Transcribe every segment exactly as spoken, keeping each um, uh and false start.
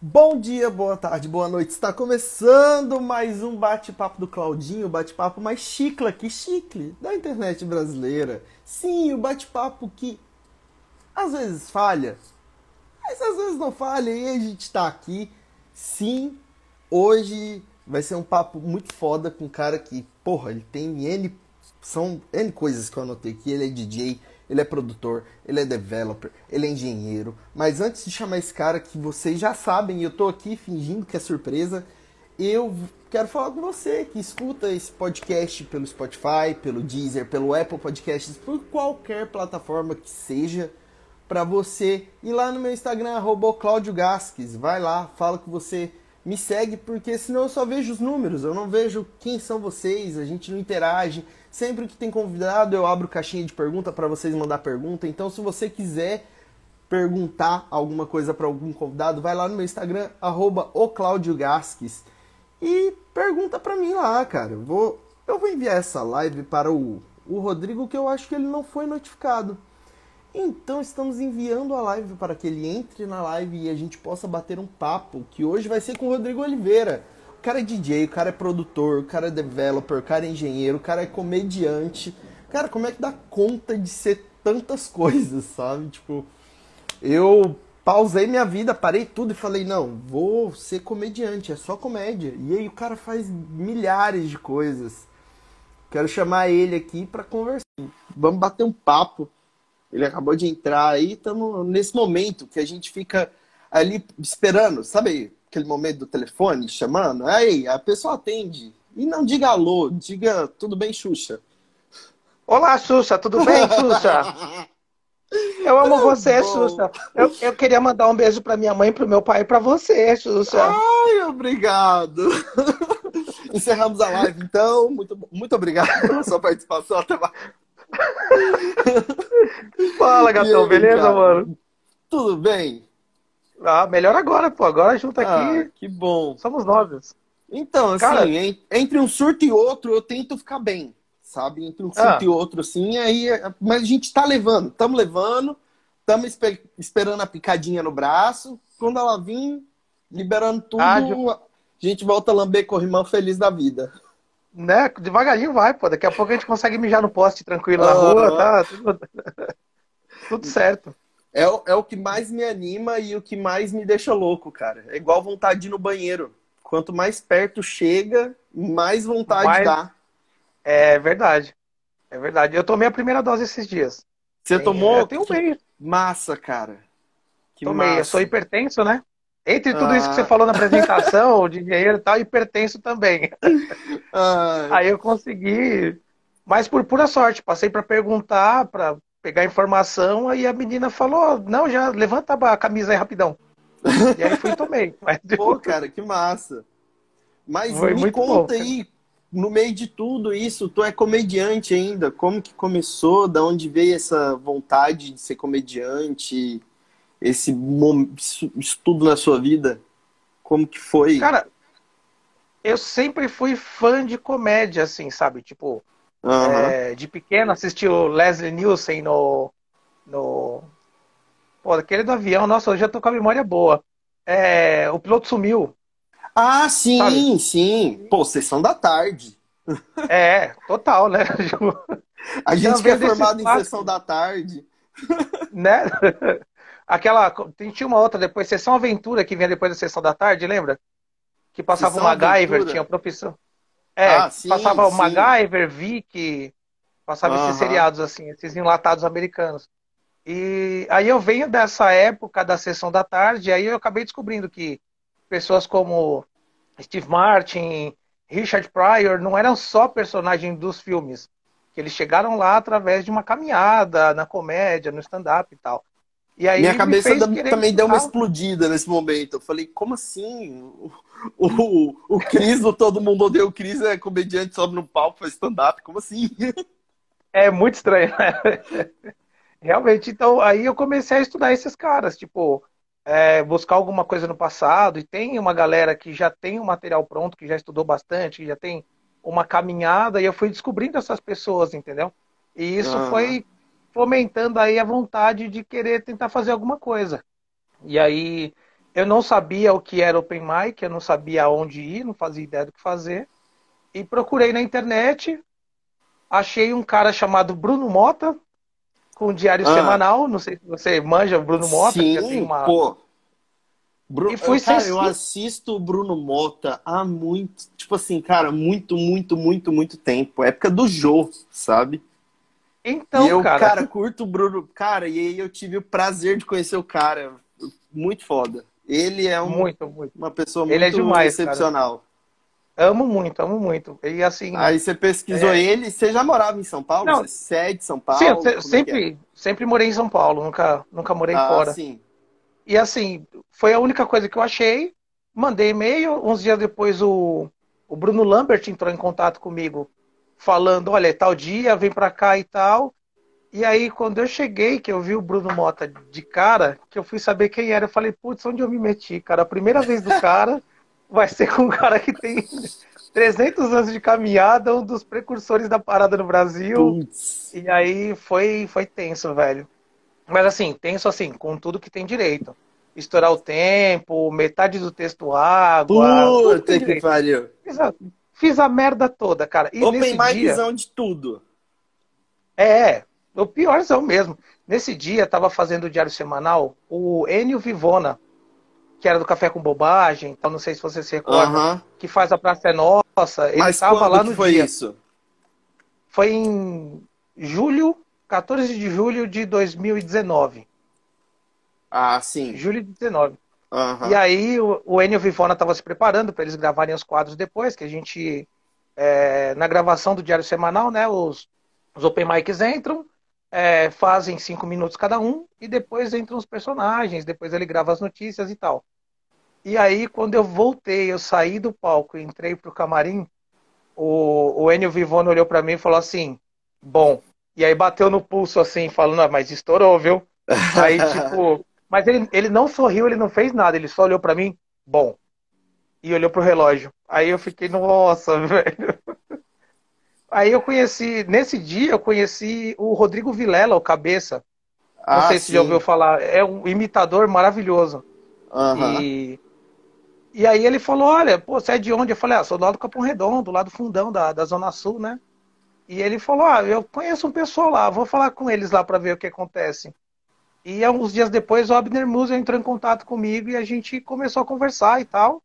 Bom dia, boa tarde, boa noite. Está começando mais um bate-papo do Claudinho, bate-papo mais chicla que chicle da internet brasileira. Sim, o bate-papo que às vezes falha, mas às vezes não falha e a gente está aqui. Sim, hoje vai ser um papo muito foda com um cara que, porra, ele tem N... São N coisas que eu anotei aqui. Ele é D J, ele é produtor, ele é developer, ele é engenheiro. Mas antes de chamar esse cara que vocês já sabem, e eu tô aqui fingindo que é surpresa, eu quero falar com você que escuta esse podcast pelo Spotify, pelo Deezer, pelo Apple Podcasts, por qualquer plataforma que seja, pra você ir lá no meu Instagram, arroba Claudio Gasques. Vai lá, fala que você me segue, porque senão eu só vejo os números, eu não vejo quem são vocês, a gente não interage. Sempre que tem convidado eu abro caixinha de pergunta para vocês mandar pergunta, então se você quiser perguntar alguma coisa para algum convidado, vai lá no meu Instagram, arroba o Claudio Gasques, e pergunta para mim lá, cara. Eu vou, eu vou enviar essa live para o, o Rodrigo, que eu acho que ele não foi notificado. Então estamos enviando a live para que ele entre na live e a gente possa bater um papo, que hoje vai ser com o Rodrigo Oliveira. O cara é D J, o cara é produtor, o cara é developer, o cara é engenheiro, o cara é comediante. Cara, como é que dá conta de ser tantas coisas, sabe? Tipo, eu pausei minha vida, parei tudo e falei, não, vou ser comediante, é só comédia. E aí o cara faz milhares de coisas. Quero chamar ele aqui para conversar. Vamos bater um papo. Ele acabou de entrar aí, estamos nesse momento que a gente fica ali esperando, sabe aquele momento do telefone, chamando? Aí, a pessoa atende. E não diga alô, diga tudo bem, Xuxa. Olá, Xuxa, tudo bem, Xuxa? Eu amo você, Xuxa. Eu, eu queria mandar um beijo pra minha mãe, pro meu pai e pra você, Xuxa. Ai, obrigado. Encerramos a live, então. Muito, muito obrigado pela sua participação. Até mais. Fala, gatão, aí, beleza, cara? Mano? Tudo bem? Ah, melhor agora, pô. Agora junta aqui. Ah, que bom. Somos novos. Então, assim, cara, entre um surto e outro, eu tento ficar bem, sabe? Entre um surto ah. e outro, assim, aí. Mas a gente tá levando, tamo levando, tamo esper... esperando a picadinha no braço. Quando ela vir, liberando tudo, ah, já... a gente volta a lamber corrimão feliz da vida. Né? Devagarinho vai, pô. Daqui a pouco a gente consegue mijar no poste tranquilo na ah, rua, tá? Tudo, tudo certo. É, é o que mais me anima e o que mais me deixa louco, cara. É igual vontade de ir no banheiro. Quanto mais perto chega, mais vontade mais... dá. É verdade. É verdade. Eu tomei a primeira dose esses dias. Você Tem... tomou? Eu tenho meio. Massa, cara. Que tomei. Massa. Eu sou hipertenso, né? Entre tudo ah. isso que você falou na apresentação, de dinheiro e tal, hipertenso também. Ah. Aí eu consegui, mas por pura sorte, passei para perguntar, para pegar informação, aí a menina falou, não, já levanta a camisa aí rapidão. E aí fui e tomei. Mas... Pô, cara, que massa. Mas Foi me conta bom, aí, no meio de tudo isso, tu é comediante ainda, como que começou, da onde veio essa vontade de ser comediante... Esse estudo na sua vida, como que foi? Cara, eu sempre fui fã de comédia, assim, sabe? Tipo, uh-huh. é, de pequeno assisti o Leslie Nielsen no... no... Pô, aquele do avião, nossa, eu já tô com a memória boa. É, o piloto sumiu. Ah, sim, sabe? Sim. Pô, Sessão da Tarde. É, total, né? A gente que é formado em Sessão da Tarde. Né? Aquela, tinha uma outra depois, Sessão Aventura, que vinha depois da Sessão da Tarde, lembra? Que passava Sessão o MacGyver, Aventura. Tinha profissão. É, ah, sim, passava sim. o MacGyver, Vic, passava uh-huh. esses seriados assim, esses enlatados americanos. E aí eu venho dessa época da Sessão da Tarde, aí eu acabei descobrindo que pessoas como Steve Martin, Richard Pryor, não eram só personagens dos filmes. Que eles chegaram lá através de uma caminhada na comédia, no stand-up e tal. E aí minha cabeça também deu uma explodida nesse momento. Eu falei, como assim? O, o, o Chris, do Todo Mundo Odeia o Chris, é comediante, sobe no palco, faz stand-up. Como assim? É muito estranho, né? Realmente. Então, aí eu comecei a estudar esses caras. Tipo, é, buscar alguma coisa no passado. E tem uma galera que já tem o material pronto, que já estudou bastante, que já tem uma caminhada. E eu fui descobrindo essas pessoas, entendeu? E isso ah. foi... fomentando aí a vontade de querer tentar fazer alguma coisa. E aí Eu não sabia o que era open mic, eu não sabia onde ir, não fazia ideia do que fazer. E procurei na internet, achei um cara chamado Bruno Mota, com um diário ah. semanal. Não sei se você manja o Bruno Mota. Sim, tem uma... pô. Bru... E fui cara, eu assisto o Bruno Mota há muito... Tipo assim, cara, muito, muito, muito, muito tempo. Época do Jô, sabe? Então, e eu, cara... cara, curto o Bruno... Cara, e aí eu tive o prazer de conhecer o cara. Muito foda. Ele é um... muito, muito. uma pessoa muito ele é demais, excepcional. Cara. Amo muito, amo muito. E assim... Aí você pesquisou é... ele. Você já morava em São Paulo? Não. Você é de São Paulo? Sim, eu sempre, é? sempre morei em São Paulo. Nunca, nunca morei ah, fora. Sim. E assim, foi a única coisa que eu achei. Mandei e-mail. Uns dias depois o, o Bruno Lambert entrou em contato comigo, falando, olha, tal dia, vem pra cá e tal. E aí, quando eu cheguei, que eu vi o Bruno Mota de cara, que eu fui saber quem era, eu falei, putz, onde eu me meti, cara? A primeira vez do cara vai ser com um cara que tem trezentos anos de caminhada, um dos precursores da parada no Brasil. Putz. E aí foi, foi tenso, velho. Mas assim, tenso assim, com tudo que tem direito. Estourar o tempo, metade do texto água... Puta que pariu! Fiz a, fiz a merda toda, cara. E open miczão de tudo. É, o piorzão mesmo. Nesse dia, tava fazendo o diário semanal, o Enio Vivona, que era do Café com Bobagem, então não sei se você se recorda, uh-huh. que faz a Praça é Nossa. Ele Mas tava lá no dia. Mas quando foi isso? Foi em julho... quatorze de julho de dois mil e dezenove. Ah, sim. Julho de dezenove. Uhum. E aí o, o Enio Vivona estava se preparando para eles gravarem os quadros depois, que a gente, é, na gravação do Diário Semanal, né, os, os open mics entram, é, fazem cinco minutos cada um, e depois entram os personagens, depois ele grava as notícias e tal. E aí, quando eu voltei, eu saí do palco e entrei pro camarim, o, o Enio Vivona olhou para mim e falou assim, bom... E aí bateu no pulso, assim, falando, ah, mas estourou, viu? Aí, tipo... Mas ele, ele não sorriu, ele não fez nada. Ele só olhou pra mim, bom. E olhou pro relógio. Aí eu fiquei, nossa, velho. Aí eu conheci... Nesse dia, eu conheci o Rodrigo Vilela, o Cabeça. Não ah, sei sim. se já ouviu falar. É um imitador maravilhoso. Uhum. E, e aí ele falou, olha, pô, você é de onde? Eu falei, ah, sou do lado do Capão Redondo, lá do fundão da, da Zona Sul, né? E ele falou, ah, eu conheço um pessoal lá, vou falar com eles lá pra ver o que acontece. E uns dias depois o Abner Musil entrou em contato comigo e a gente começou a conversar e tal.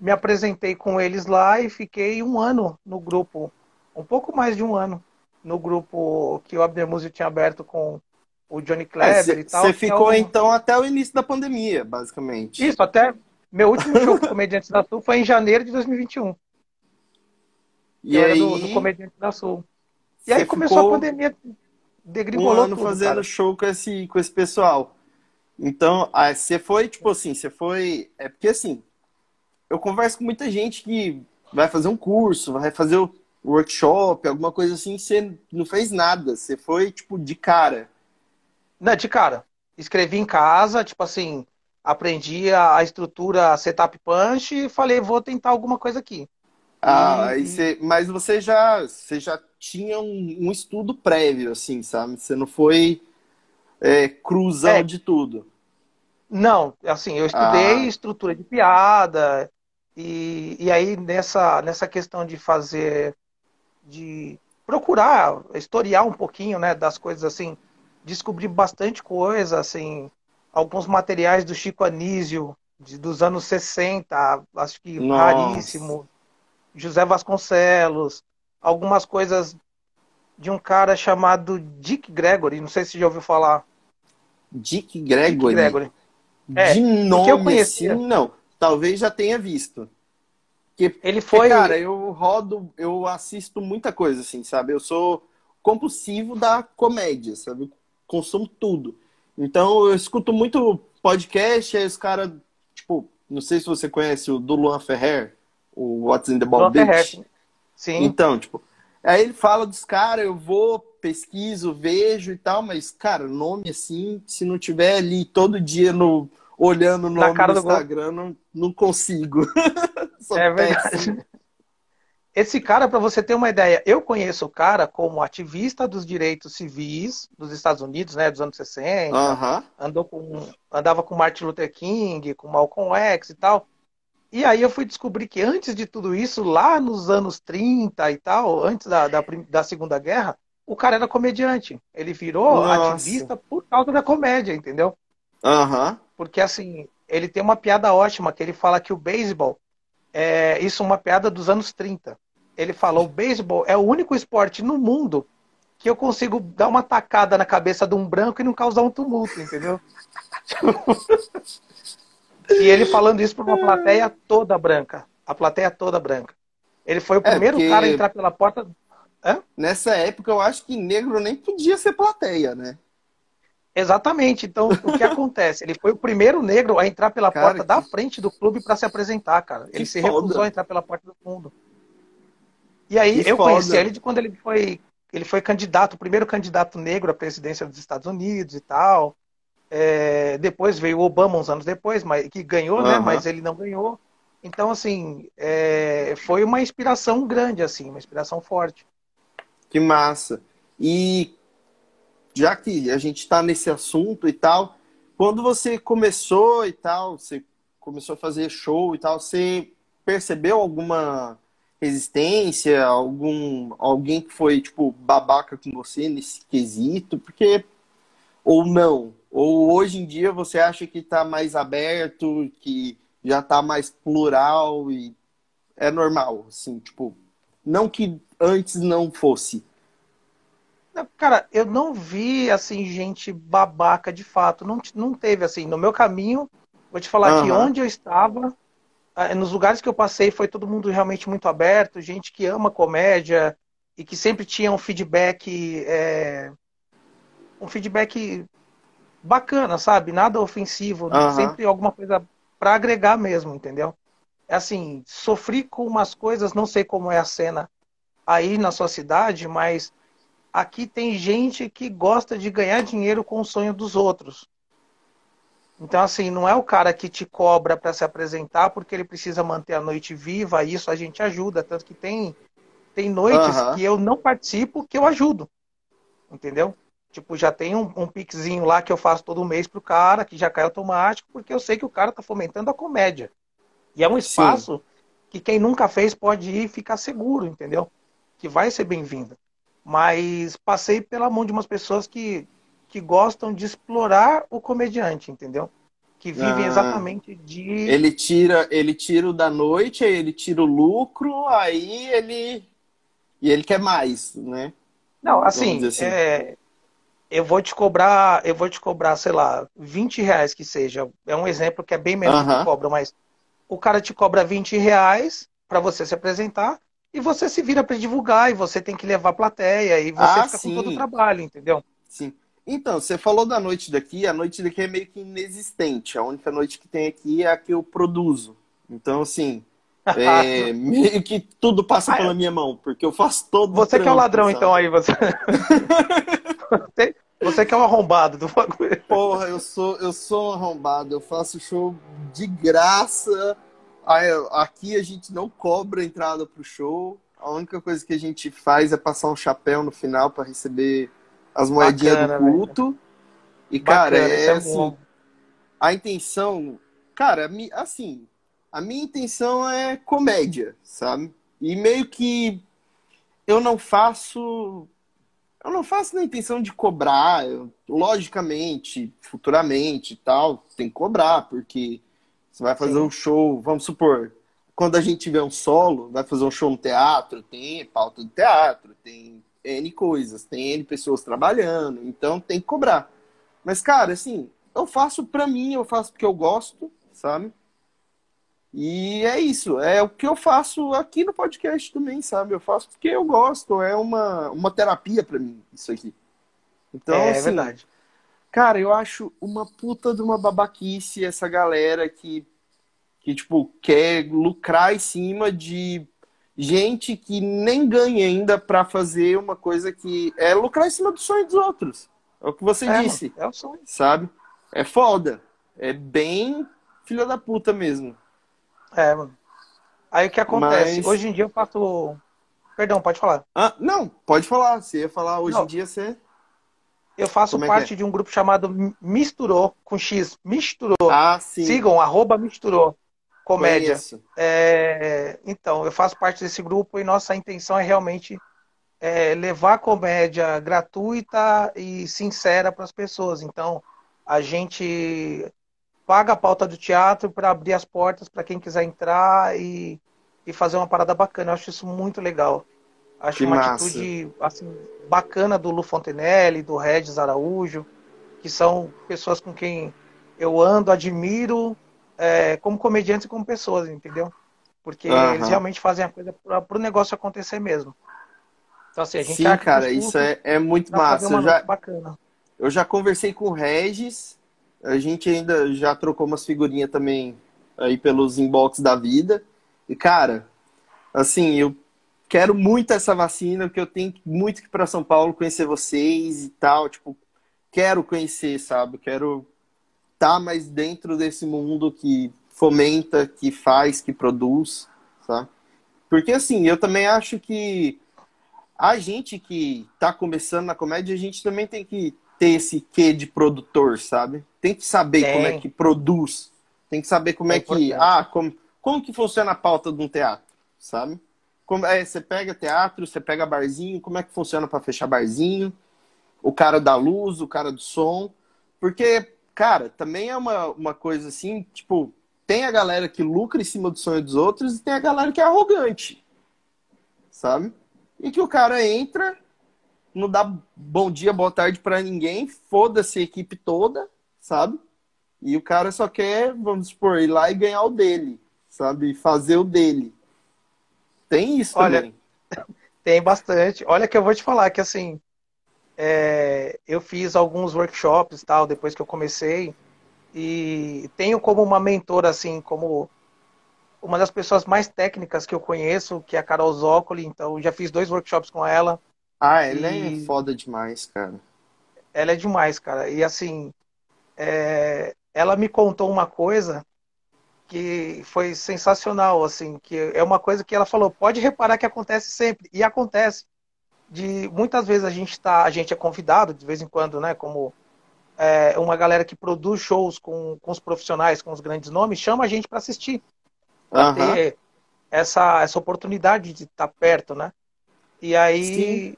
Me apresentei com eles lá e fiquei um ano no grupo, um pouco mais de um ano, no grupo que o Abner Musil tinha aberto com o Johnny Kleber é, e tal. Você ficou, é o... então, até o início da pandemia, basicamente. Isso, até meu último show com Comediante da Sul foi em janeiro de dois mil e vinte e um. E eu aí... era do, do Comediante da Sul. E aí começou a pandemia, degringolou um ano tudo, fazendo cara. Show com esse, com esse pessoal. Então, você foi, tipo assim, você foi... É porque, assim, eu converso com muita gente que vai fazer um curso, vai fazer um workshop, alguma coisa assim, você não fez nada. Você foi, tipo, de cara. Não, de cara. Escrevi em casa, tipo assim, aprendi a estrutura setup punch e falei, vou tentar alguma coisa aqui. Ah, e... você, mas você já, você já tinha um, um estudo prévio, assim, sabe? Você não foi é, cruzão é. de tudo. Não, assim, eu estudei ah. estrutura de piada, e, e aí nessa, nessa questão de fazer, de procurar, historiar um pouquinho, né, das coisas, assim, descobri bastante coisa, assim, alguns materiais do Chico Anísio, de, dos anos sessenta, acho que Nossa. raríssimo. José Vasconcelos, algumas coisas de um cara chamado Dick Gregory, não sei se já ouviu falar. Dick Gregory? Dick Gregory. É, de nome que eu conhecia. Assim, não. Talvez já tenha visto. Porque, ele foi... Porque, cara, eu rodo, eu assisto muita coisa, assim, sabe? Eu sou compulsivo da comédia, sabe? Eu consumo tudo. Então, eu escuto muito podcast, aí os caras, tipo, não sei se você conhece o do Luan Ferrer. O What's in the Ball Bitch. Sim. Então, tipo, aí ele fala dos caras, eu vou, pesquiso, vejo e tal, mas, cara, nome assim, se não tiver ali todo dia no, olhando o nome no Instagram, não, não consigo. É péssimo. Verdade. Esse cara, para você ter uma ideia, eu conheço o cara como ativista dos direitos civis dos Estados Unidos, né, dos anos sessenta. Uhum. Andou com, andava com Martin Luther King, com Malcolm X e tal. E aí eu fui descobrir que antes de tudo isso, lá nos anos trinta e tal, antes da, da, da Segunda Guerra, o cara era comediante. Ele virou Nossa. ativista por causa da comédia, entendeu? Uhum. Porque assim, ele tem uma piada ótima que ele fala que o beisebol, é, isso é uma piada dos anos trinta. Ele falou, o beisebol é o único esporte no mundo que eu consigo dar uma tacada na cabeça de um branco e não causar um tumulto, entendeu? E ele falando isso para uma plateia toda branca. A plateia toda branca. Ele foi o primeiro é cara a entrar pela porta... Hã? Nessa época, eu acho que negro nem podia ser plateia, né? Exatamente. Então, o que acontece? Ele foi o primeiro negro a entrar pela cara, porta que... da frente do clube para se apresentar, cara. Ele que se foda. recusou a entrar pela porta do fundo. E aí, que eu foda. conheci ele de quando ele foi, ele foi candidato, o primeiro candidato negro à presidência dos Estados Unidos e tal. É, depois veio o Obama uns anos depois, mas, que ganhou, uhum. né? Mas ele não ganhou. Então, assim, é, foi uma inspiração grande, assim, uma inspiração forte. Que massa. E já que a gente está nesse assunto e tal, quando você começou e tal, você começou a fazer show e tal, você percebeu alguma... resistência, algum, alguém que foi, tipo, babaca com você nesse quesito, porque ou não, ou hoje em dia você acha que tá mais aberto, que já tá mais plural e é normal, assim, tipo, não que antes não fosse. Cara, eu não vi, assim, gente babaca de fato, não, não teve, assim, no meu caminho, vou te falar uhum. que onde eu estava... Nos lugares que eu passei foi todo mundo realmente muito aberto, gente que ama comédia e que sempre tinha um feedback, é, um feedback bacana, sabe? Nada ofensivo, uhum. sempre alguma coisa para agregar mesmo, entendeu? É assim, sofri com umas coisas, não sei como é a cena aí na sua cidade, mas aqui tem gente que gosta de ganhar dinheiro com o sonho dos outros. Então, assim, não é o cara que te cobra para se apresentar porque ele precisa manter a noite viva, isso a gente ajuda. Tanto que tem, tem noites uhum. que eu não participo, que eu ajudo. Entendeu? Tipo, já tem um, um piquezinho lá que eu faço todo mês pro cara, que já cai automático, porque eu sei que o cara tá fomentando a comédia. E é um espaço Sim. que quem nunca fez pode ir e ficar seguro, entendeu? Que vai ser bem-vindo. Mas passei pela mão de umas pessoas que... que gostam de explorar o comediante, entendeu? Que vivem ah, exatamente de... Ele tira, ele tira o da noite, aí ele tira o lucro, aí ele... E ele quer mais, né? Não, assim, assim. É, eu vou te cobrar, eu vou te cobrar, sei lá, vinte reais que seja. É um exemplo que é bem menos uh-huh. que cobra, mas o cara te cobra vinte reais pra você se apresentar e você se vira pra divulgar e você tem que levar a plateia e você ah, fica sim. com todo o trabalho, entendeu? Sim. Então, você falou da noite daqui, a noite daqui é meio que inexistente. A única noite que tem aqui é a que eu produzo. Então, assim, é meio que tudo passa ah, pela minha mão, porque eu faço todo Você trampo, que é o ladrão, sabe? Então, aí, você... você... Você que é o arrombado do bagulho. Porra, eu sou, eu sou arrombado, eu faço show de graça. Aqui a gente não cobra a entrada pro show. A única coisa que a gente faz é passar um chapéu no final para receber... as moedinhas Bacana, do culto. Velho. E, Bacana, cara, é, é assim... A intenção... Cara, assim... A minha intenção é comédia, sabe? E meio que... Eu não faço... Eu não faço na intenção de cobrar. Eu, logicamente, futuramente e tal, tem que cobrar, porque você vai fazer Sim. um show... Vamos supor, quando a gente tiver um solo, vai fazer um show no teatro, tem pauta do teatro, tem... N coisas, tem N pessoas trabalhando, então tem que cobrar. Mas, cara, assim, eu faço pra mim, eu faço porque eu gosto, sabe? E é isso, é o que eu faço aqui no podcast também, sabe? Eu faço porque eu gosto, é uma, uma terapia pra mim, isso aqui. Então, é, assim, é verdade. Cara, eu acho uma puta de uma babaquice essa galera que, que tipo, quer lucrar em cima de... gente que nem ganha ainda pra fazer uma coisa que é lucrar em cima do sonho dos outros. É o que você é, disse. Mano, é o sonho. Sabe? É foda. É bem filha da puta mesmo. É, mano. Aí o que acontece? Mas... Hoje em dia eu faço, Perdão, pode falar. Ah, não, pode falar. Você ia falar hoje não. em dia, você... Eu faço Como parte é é? de um grupo chamado Misturou, com X. Misturou. Ah, sim. Sigam, arroba Misturou. Comédia. É, então, eu faço parte desse grupo e nossa intenção é realmente é, levar comédia gratuita e sincera para as pessoas. Então, a gente paga a pauta do teatro para abrir as portas para quem quiser entrar e, e fazer uma parada bacana. Eu acho isso muito legal. Acho que uma massa. atitude assim, bacana do Lu Fontenelle, do Regis Araújo, que são pessoas com quem eu ando, admiro, é, como comediantes e como pessoas, entendeu? Porque uhum. eles realmente fazem a coisa para o negócio acontecer mesmo. Então, assim, a gente Sim, cara, isso é, é muito massa. Eu já, bacana. eu já conversei com o Regis, a gente ainda já trocou umas figurinhas também aí pelos inbox da vida. E, cara, assim, eu quero muito essa vacina, porque eu tenho muito que ir para São Paulo conhecer vocês e tal. Tipo, quero conhecer, sabe? Quero estar mais dentro desse mundo que fomenta, que faz, que produz, sabe? Porque, assim, eu também acho que a gente que tá começando na comédia, a gente também tem que ter esse quê de produtor, sabe? Tem que saber tem. como é que produz. Tem que saber como é, é que... Ah, como, como que funciona a pauta de um teatro, sabe? Como, é, você pega teatro, você pega barzinho, como é que funciona para fechar barzinho? O cara da luz, o cara do som. Porque, cara, também é uma, uma coisa assim, tipo, tem a galera que lucra em cima do sonho dos outros e tem a galera que é arrogante, sabe? E que o cara entra, não dá bom dia, boa tarde para ninguém, foda-se a equipe toda, sabe? E o cara só quer, vamos supor, ir lá e ganhar o dele, sabe? E fazer o dele. Tem isso também. Olha, tem bastante. Olha que eu vou te falar que, assim, é, eu fiz alguns workshops, tal, depois que eu comecei, e tenho como uma mentora, assim, como uma das pessoas mais técnicas que eu conheço, que é a Carol Zócoli. Então, já fiz dois workshops com ela. Ah, ela é foda demais, cara. Ela é demais, cara. E, assim, é, ela me contou uma coisa que foi sensacional, assim, que é uma coisa que ela falou, pode reparar que acontece sempre, e acontece. De, muitas vezes a gente, tá, a gente é convidado, de vez em quando, né, como é, uma galera que produz shows com, com os profissionais, com os grandes nomes, chama a gente para assistir, para uhum. ter essa, essa oportunidade de estar perto, né. E aí, Sim.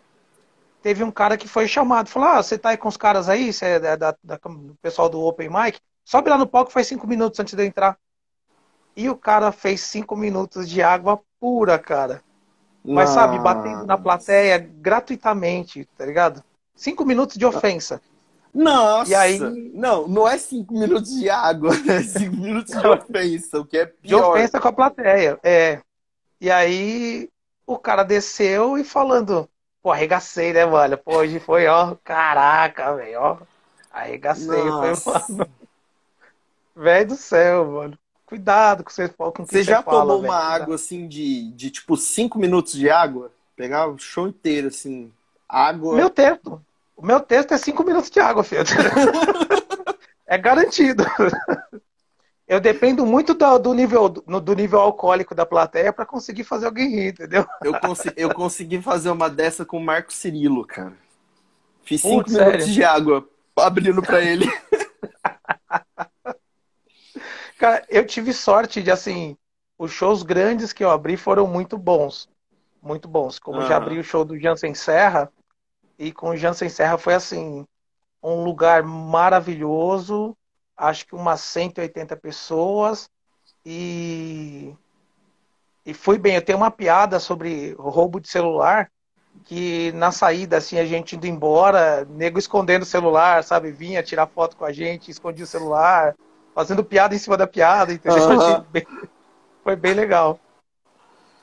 teve um cara que foi chamado, falou, ah, você tá aí com os caras aí, você é da, da, da, do pessoal do Open Mic, sobe lá no palco, faz cinco minutos antes de eu entrar. E o cara fez cinco minutos de água pura, cara. Mas, Nossa. sabe, batendo na plateia gratuitamente, tá ligado? Cinco minutos de ofensa. Nossa! E aí... Não, não é cinco minutos de água, é cinco minutos de ofensa, o que é pior. De ofensa com a plateia, é. E aí o cara desceu e falando, pô, arregacei, né, mano? Pô, hoje foi, ó, caraca, velho, ó. Arregacei, Nossa. foi, mano. Velho do céu, mano. Cuidado com o que você fala. Você já tomou uma água, assim, de, de, tipo, cinco minutos de água? Pegar o show inteiro, assim, água... Meu texto. O meu texto é cinco minutos de água, filho. É garantido. Eu dependo muito do, do, nível, do, do nível alcoólico da plateia pra conseguir fazer alguém rir, entendeu? Eu, cons eu consegui fazer uma dessa com o Marco Cirilo, cara. Fiz cinco Putz, minutos sério? de água abrindo pra ele. Cara, eu tive sorte de, assim, os shows grandes que eu abri foram muito bons. Muito bons. Como uhum. eu já abri o show do Janssen Serra, e com o Janssen Serra foi, assim, um lugar maravilhoso, acho que umas cento e oitenta pessoas, e, e fui bem. Eu tenho uma piada sobre roubo de celular, que na saída, assim, a gente indo embora, nego escondendo o celular, sabe? Vinha tirar foto com a gente, escondia o celular... Fazendo piada em cima da piada, entendeu? Uhum. Bem, foi bem legal.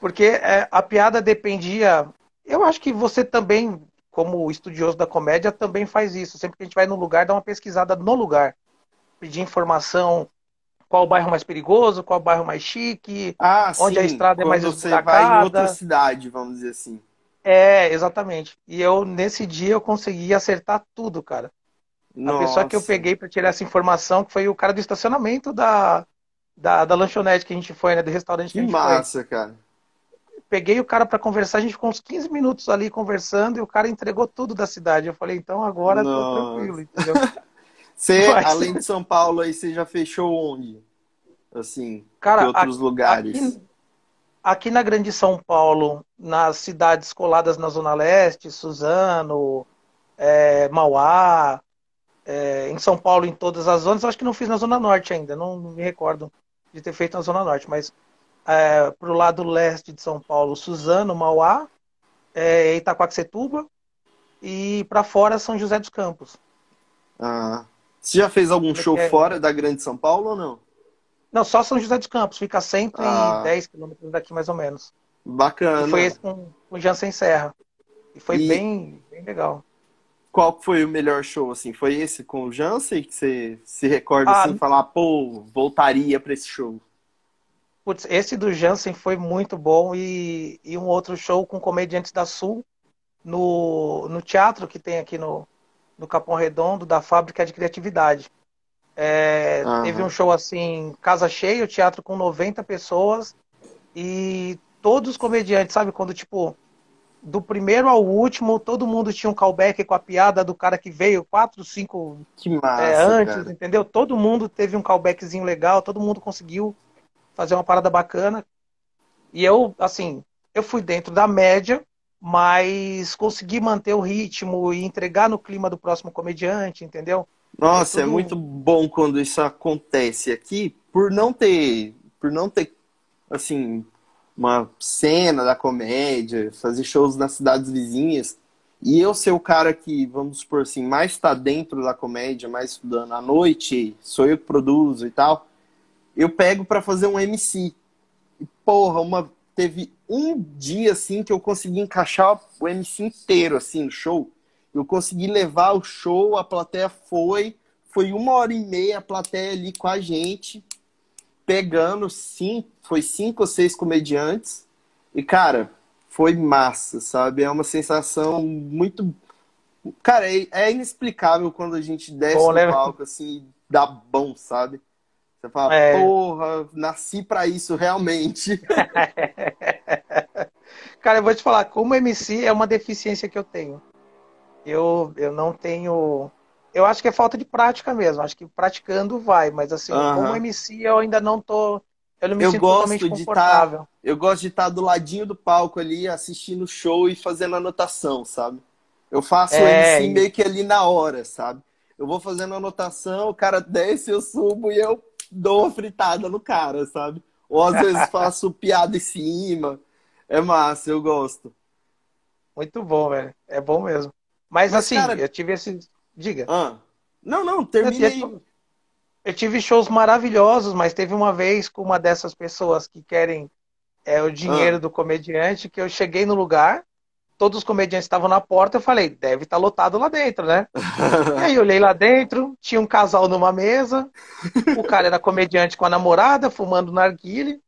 Porque é, a piada dependia... Eu acho que você também, como estudioso da comédia, também faz isso. Sempre que a gente vai num lugar, dá uma pesquisada no lugar. Pedir informação, qual o bairro mais perigoso, qual o bairro mais chique, ah, onde sim. a estrada Quando é mais destacada. Você vai em outra cidade, vamos dizer assim. É, exatamente. E eu, nesse dia, eu consegui acertar tudo, cara. Nossa. A pessoa que eu peguei para tirar essa informação, que foi o cara do estacionamento da, da, da lanchonete que a gente foi, né? Do restaurante que, que a gente massa, foi. Que massa, cara. peguei o cara para conversar, a gente ficou uns quinze minutos ali conversando e o cara entregou tudo da cidade. Eu falei, então agora tô tranquilo, entendeu? Você, mas... além de São Paulo, aí você já fechou onde? Assim, cara, de outros aqui, lugares. Aqui, aqui na Grande São Paulo, nas cidades coladas na Zona Leste, Suzano, é, Mauá, é, em São Paulo, em todas as zonas. Eu acho que não fiz na Zona Norte ainda, não me recordo de ter feito na Zona Norte, mas é, pro lado leste de São Paulo, Suzano, Mauá, é, Itaquaquecetuba e para fora São José dos Campos. Ah, você já fez algum show é... fora da Grande São Paulo ou não? Não, só São José dos Campos, fica cento e dez quilômetros daqui mais ou menos. Bacana. E foi esse com o Janssen Serra. E foi e... Bem, bem legal. Qual foi o melhor show, assim? Foi esse com o Janssen que você se recorda, ah, assim, não... falar, pô, voltaria pra esse show? Putz, esse do Janssen foi muito bom e, e um outro show com Comediante da Sul no, no teatro que tem aqui no, no Capão Redondo, da Fábrica de Criatividade. É, teve um show assim, casa cheia, teatro com noventa pessoas e todos os comediantes, sabe? Quando, tipo, do primeiro ao último, todo mundo tinha um callback com a piada do cara que veio quatro, cinco que massa, é, antes, cara. Entendeu? Todo mundo teve um callbackzinho legal, todo mundo conseguiu fazer uma parada bacana. E eu, assim, eu fui dentro da média, mas consegui manter o ritmo e entregar no clima do próximo comediante, entendeu? Nossa, é, tudo... é muito bom quando isso acontece aqui, por não ter, por não ter, assim, uma cena da comédia, fazer shows nas cidades vizinhas, e eu ser o cara que, vamos supor assim, mais está dentro da comédia, mais estudando à noite, sou eu que produzo e tal, eu pego para fazer um M C. E, porra, uma, teve um dia, assim, que eu consegui encaixar o M C inteiro, assim, no show. Eu consegui levar o show, a plateia foi, foi uma hora e meia a plateia ali com a gente, pegando, sim, foi cinco ou seis comediantes, e, cara, foi massa, sabe? É uma sensação muito... Cara, é, é inexplicável quando a gente desce bom, no né? palco, assim, e dá bom, sabe? Você fala, é... porra, nasci pra isso, realmente. Cara, eu vou te falar, como M C é uma deficiência que eu tenho. Eu, eu não tenho... Eu acho que é falta de prática mesmo. Acho que praticando vai. Mas assim, uhum. como M C, eu ainda não tô... Eu não me eu sinto totalmente confortável. Tá, eu gosto de estar tá do ladinho do palco ali, assistindo o show e fazendo anotação, sabe? Eu faço é, o M C meio que ali na hora, sabe? Eu vou fazendo anotação, o cara desce, eu subo e eu dou uma fritada no cara, sabe? Ou às vezes faço piada em cima. É massa, eu gosto. Muito bom, velho. É bom mesmo. Mas, Mas assim, cara... eu tive esse... Diga. Ah. Não, não, terminei. Eu, eu tive shows maravilhosos, mas teve uma vez com uma dessas pessoas que querem é, o dinheiro ah. do comediante, que eu cheguei no lugar, todos os comediantes estavam na porta, eu falei, deve estar lotado lá dentro, né? E aí eu olhei lá dentro, tinha um casal numa mesa, o cara era comediante com a namorada, fumando narguile.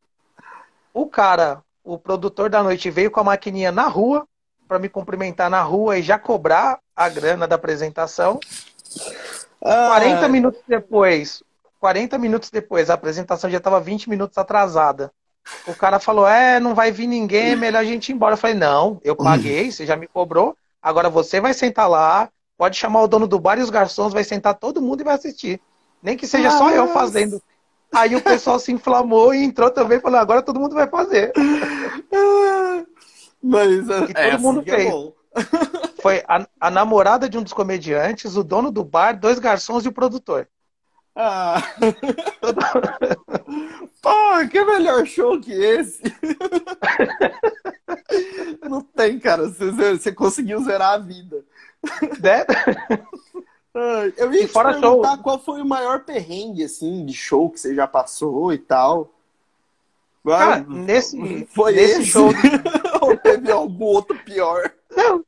O cara, o produtor da noite, veio com a maquininha na rua, para me cumprimentar na rua e já cobrar a grana da apresentação. Ah. quarenta minutos depois, quarenta minutos depois, a apresentação já estava vinte minutos atrasada. O cara falou, é, não vai vir ninguém, é melhor a gente ir embora. Eu falei, não, eu paguei, você já me cobrou, agora você vai sentar lá, pode chamar o dono do bar e os garçons, vai sentar todo mundo e vai assistir. Nem que seja só eu fazendo. Aí o pessoal se inflamou e entrou também, falou, agora todo mundo vai fazer. Ah. Mas e é, todo mundo assim fez. É Foi a, a namorada de um dos comediantes, o dono do bar, dois garçons e o produtor. Ah. Pô, que melhor show que esse? Não tem, cara. Você, você conseguiu zerar a vida. Né? Eu ia te perguntar show. Qual foi o maior perrengue assim, de show que você já passou e tal. Cara, Uau, nesse, foi nesse esse? show... Ou teve algum outro pior? Não,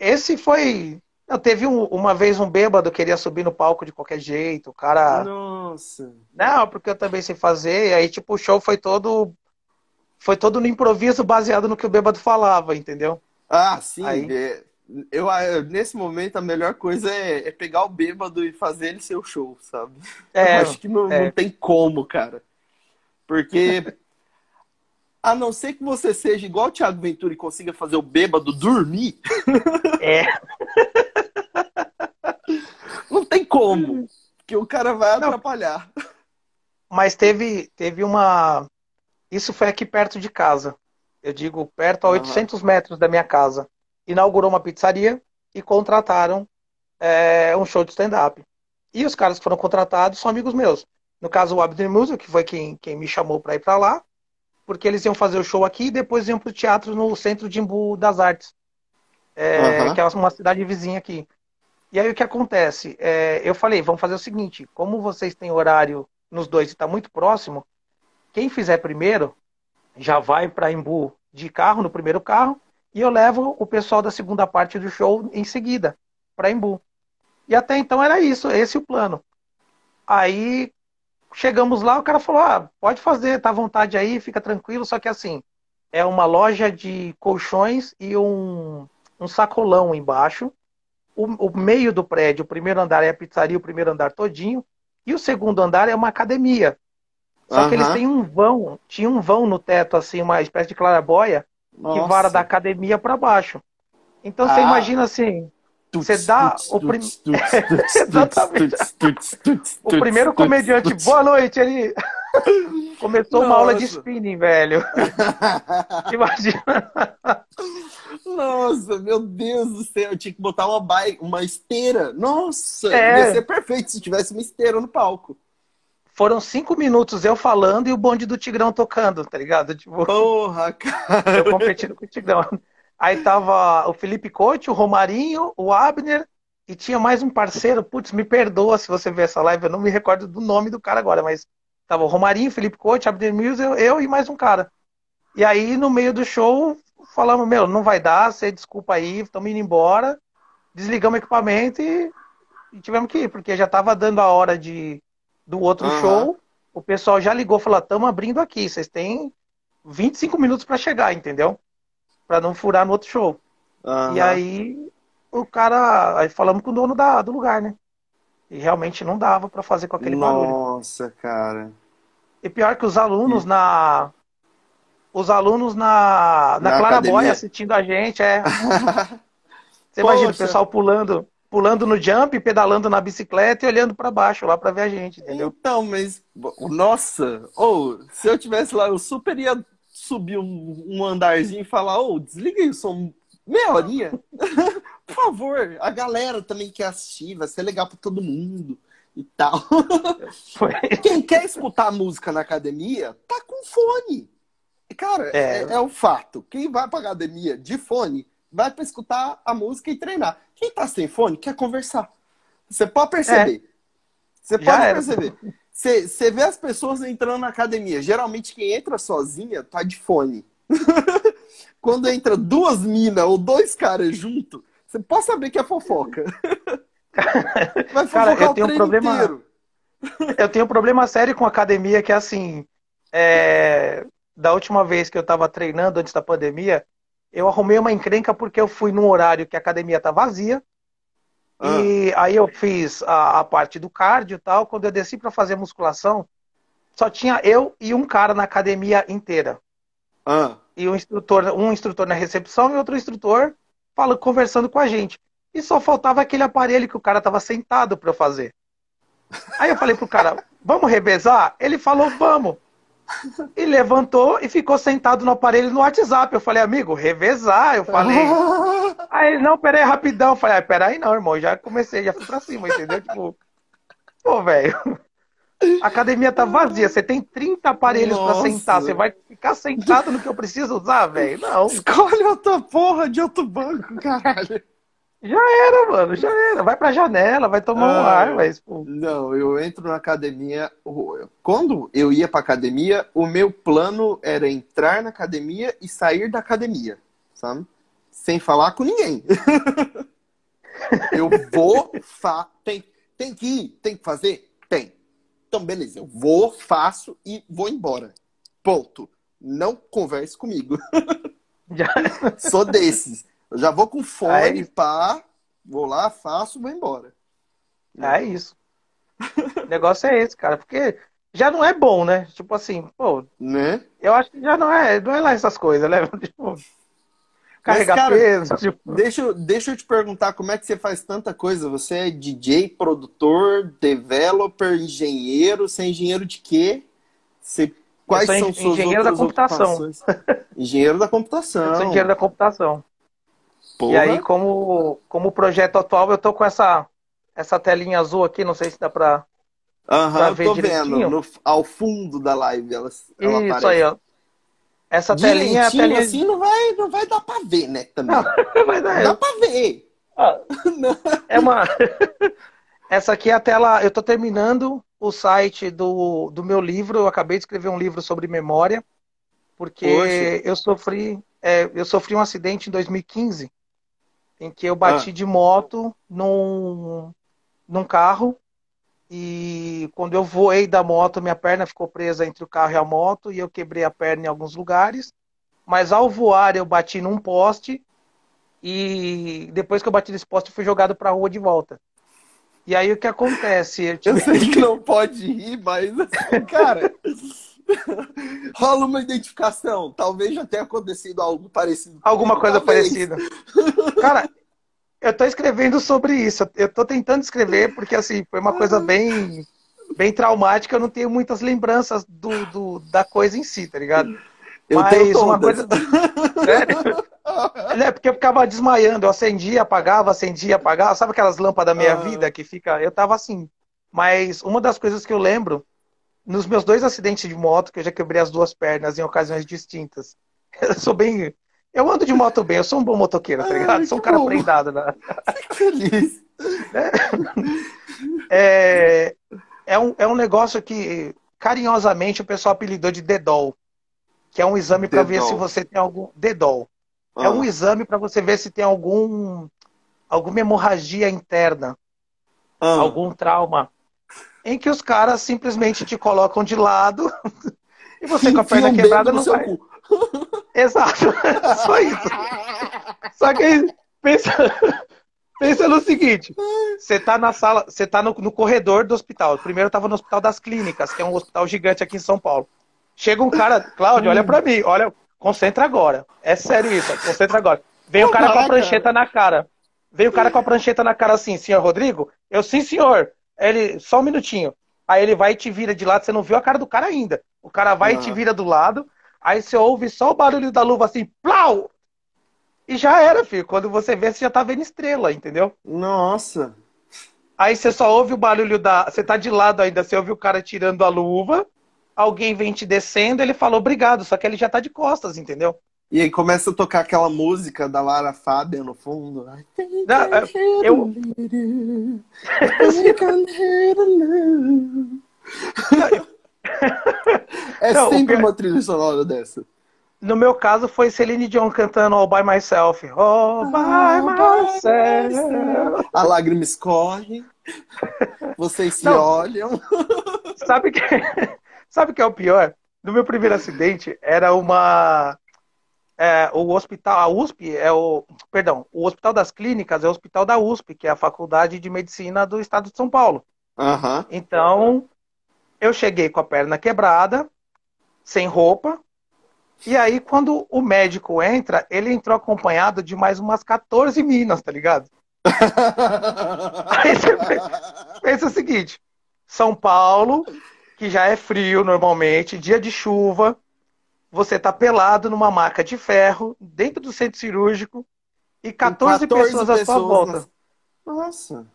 esse foi... Não, teve um, uma vez um bêbado queria subir no palco de qualquer jeito, o cara... Nossa! Não, porque eu também sei fazer, e aí tipo, o show foi todo... Foi todo no improviso baseado no que o bêbado falava, entendeu? Ah, sim! Aí... É, eu, nesse momento a melhor coisa é, é pegar o bêbado e fazer ele ser o show, sabe? É, eu acho que não, é. não tem como, cara. Porque... A não ser que você seja igual o Thiago Ventura e consiga fazer o bêbado dormir. É. Não tem como. Porque o cara vai não. atrapalhar. Mas teve, teve uma... Isso foi aqui perto de casa. Eu digo perto a oitocentos metros da minha casa. Inaugurou uma pizzaria e contrataram é, um show de stand-up. E os caras que foram contratados são amigos meus. No caso, o Abner Musil, que foi quem, quem me chamou para ir para lá, porque eles iam fazer o show aqui e depois iam para o teatro no Centro de Imbu das Artes, é, uhum. que é uma cidade vizinha aqui. E aí o que acontece? É, eu falei, vamos fazer o seguinte, como vocês têm horário nos dois e está muito próximo, quem fizer primeiro já vai para Imbu de carro, no primeiro carro, e eu levo o pessoal da segunda parte do show em seguida, para Imbu. E até então era isso, esse é o plano. Aí... Chegamos lá, o cara falou, ah, pode fazer, tá à vontade aí, fica tranquilo. Só que assim, é uma loja de colchões e um, um sacolão embaixo. O, o meio do prédio, o primeiro andar é a pizzaria, o primeiro andar todinho. E o segundo andar é uma academia. Só uhum. que eles têm um vão, tinha um vão no teto, assim, uma espécie de clarabóia, Nossa. que vara da academia para baixo. Então ah. você imagina assim... Você dá o primeiro. Exatamente. O primeiro comediante, boa noite, ele começou Nossa. uma aula de spinning, velho. Imagina. Nossa, meu Deus do céu, eu tinha que botar uma bike, uma esteira. Nossa, é. ia ser perfeito se tivesse uma esteira no palco. Foram cinco minutos eu falando e o bonde do Tigrão tocando, tá ligado? Tipo, porra, cara. Eu competindo com o Tigrão. Aí tava o Felipe Coach, o Romarinho, o Abner e tinha mais um parceiro. Putz, me perdoa se você ver essa live, eu não me recordo do nome do cara agora, mas tava o Romarinho, Felipe Coach, Abner Musil, eu e mais um cara. E aí no meio do show falamos, meu, não vai dar, você desculpa aí, estamos indo embora. Desligamos o equipamento e, e tivemos que ir, porque já tava dando a hora de, do outro uhum. show. O pessoal já ligou, falou, estamos abrindo aqui, vocês têm vinte e cinco minutos para chegar, entendeu? Pra não furar no outro show. Uhum. E aí, o cara... Aí falamos com o dono da, do lugar, né? E realmente não dava pra fazer com aquele Nossa, barulho. Nossa, cara. E pior que os alunos e... na... Os alunos na... Na, na clarabóia assistindo a gente, é. Você imagina o pessoal pulando... Pulando no jump, pedalando na bicicleta e olhando pra baixo lá pra ver a gente, entendeu? Então, mas... Nossa! Ou, oh, se eu tivesse lá, eu super ia... subir um, um andarzinho e falar, ô, oh, desliguei o som meia horinha. Por favor, a galera também quer assistir, vai ser legal pra todo mundo e tal. Quem quer escutar música na academia, tá com fone. Cara, é. É, é um fato. Quem vai pra academia de fone, vai pra escutar a música e treinar. Quem tá sem fone, quer conversar. Você pode perceber. É. Você Já pode era. perceber. Você vê as pessoas entrando na academia. Geralmente quem entra sozinha tá de fone. Quando entra duas minas ou dois caras junto, você pode saber que é fofoca. Vai cara, eu tenho um problema. Inteiro. Eu tenho um problema sério com academia que é assim. É... Da última vez que eu tava treinando antes da pandemia, eu arrumei uma encrenca porque eu fui num horário que a academia tá vazia. Ah. E aí eu fiz a, a parte do cardio e tal. Quando eu desci pra fazer musculação, só tinha eu e um cara na academia inteira. Ah. E um instrutor, um instrutor na recepção e outro instrutor falando, conversando com a gente. E só faltava aquele aparelho que o cara tava sentado pra eu fazer. Aí eu falei pro cara, vamos revezar? Ele falou, vamos. E levantou e ficou sentado no aparelho no WhatsApp. Eu falei, amigo, revezar. Eu falei. Aí ele, não, peraí, rapidão. Eu falei, ah, peraí, não, irmão. Já comecei, já fui pra cima, entendeu? Tipo, pô, velho. A academia tá vazia. Você tem trinta aparelhos Nossa. pra sentar. Você vai ficar sentado no que eu preciso usar, velho? Não. Escolhe outra porra de outro banco, caralho. Já era, mano, já era. Vai pra janela, vai tomar ah, um ar, mas... Pô. Não, eu entro na academia... Quando eu ia pra academia, o meu plano era entrar na academia e sair da academia, sabe? Sem falar com ninguém. Eu vou... Fa... Tem, tem que ir? Tem que fazer? Tem. Então, beleza. Eu vou, faço e vou embora. Ponto. Não converse comigo. Sou desses. Eu já vou com fone, é pá, vou lá, faço, vou embora. É isso. O negócio é esse, cara. Porque já não é bom, né? Tipo assim, pô, né? Eu acho que já não é, não é lá essas coisas, né? Tipo, carregar Mas, cara, peso. Tipo... Deixa, deixa eu te perguntar, como é que você faz tanta coisa? Você é D J, produtor, developer, engenheiro, você é engenheiro de quê? Você... Quais eu sou são suas engenheiro da computação. Engenheiro da computação. Eu sou engenheiro da computação. Porra. E aí, como, como projeto atual, eu tô com essa, essa telinha azul aqui, não sei se dá pra, uhum, pra ver direitinho. Aham, eu tô vendo, no, ao fundo da live ela, ela aparece. Isso aí, ó. Essa telinha, telinha... assim não vai, não vai dar pra ver, né? Também. Não, vai dar. Não dá pra ver. Ah, é uma... Essa aqui é a tela... Eu tô terminando... o site do, do meu livro, eu acabei de escrever um livro sobre memória, porque Poxa. eu sofri é, eu sofri um acidente em dois mil e quinze, em que eu bati ah. de moto num, num carro, e quando eu voei da moto, minha perna ficou presa entre o carro e a moto, e eu quebrei a perna em alguns lugares, mas ao voar eu bati num poste, e depois que eu bati nesse poste, eu fui jogado para a rua de volta. E aí o que acontece? Eu, tive... eu sei que não pode rir, mas cara, rola uma identificação. Talvez já tenha acontecido algo parecido. Alguma coisa parecida. Cara, eu tô escrevendo sobre isso. Eu tô tentando escrever porque assim, foi uma coisa bem, bem traumática. Eu não tenho muitas lembranças do, do, da coisa em si, tá ligado? Eu mas tenho uma coisa... Sério? É, porque eu ficava desmaiando, eu acendia, apagava, acendia, apagava. Sabe aquelas lâmpadas da minha ah. vida que fica... Eu tava assim. Mas uma das coisas que eu lembro, nos meus dois acidentes de moto, que eu já quebrei as duas pernas em ocasiões distintas. Eu sou bem... Eu ando de moto bem, eu sou um bom motoqueiro, tá ligado? Ai, sou um cara bom. prendado. Né? Feliz. É, é, um, é um negócio que, carinhosamente, o pessoal apelidou de Dedol. Que é um exame para ver se você tem algum... Dedol. É um exame para você ver se tem algum, alguma hemorragia interna, ah. algum trauma, em que os caras simplesmente te colocam de lado e você Enfim, com a perna quebrada não vai. Cu. Exato, só isso. Só que pensa, pensa no seguinte, você tá na sala, você tá no, no corredor do hospital. Primeiro eu tava no Hospital das Clínicas, que é um hospital gigante aqui em São Paulo. Chega um cara, Cláudio, olha para mim, olha... Concentra agora. É sério isso. Concentra agora. Vem o cara com a prancheta na cara. Vem o cara com a prancheta na cara assim. Senhor Rodrigo? Eu, sim, senhor. Ele, só um minutinho. Aí ele vai e te vira de lado. Você não viu a cara do cara ainda. O cara vai ah. e te vira do lado. Aí você ouve só o barulho da luva assim. Plau! E já era, filho. Quando você vê, você já tá vendo estrela, entendeu? Nossa. Aí você só ouve o barulho da... Você tá de lado ainda. Você ouve o cara tirando a luva. Alguém vem te descendo, ele falou obrigado, só que ele já tá de costas, entendeu? E aí começa a tocar aquela música da Lara Fábia no fundo. Não, eu... é Não, sempre uma trilha sonora dessa. No meu caso foi Celine Dion cantando All By Myself. All By Myself. A lágrima escorre, vocês se Não. olham. Sabe que... Sabe o que é o pior? No meu primeiro acidente, era uma... É, o hospital, a U S P é o... Perdão, o Hospital das Clínicas é o hospital da U S P, que é a Faculdade de Medicina do Estado de São Paulo. Uhum. Então, eu cheguei com a perna quebrada, sem roupa, e aí quando o médico entra, ele entrou acompanhado de mais umas quatorze minas, tá ligado? Aí você pensa, pensa o seguinte, São Paulo... que já é frio normalmente, dia de chuva, você tá pelado numa maca de ferro, dentro do centro cirúrgico, e quatorze, quatorze pessoas à sua volta. Nossa.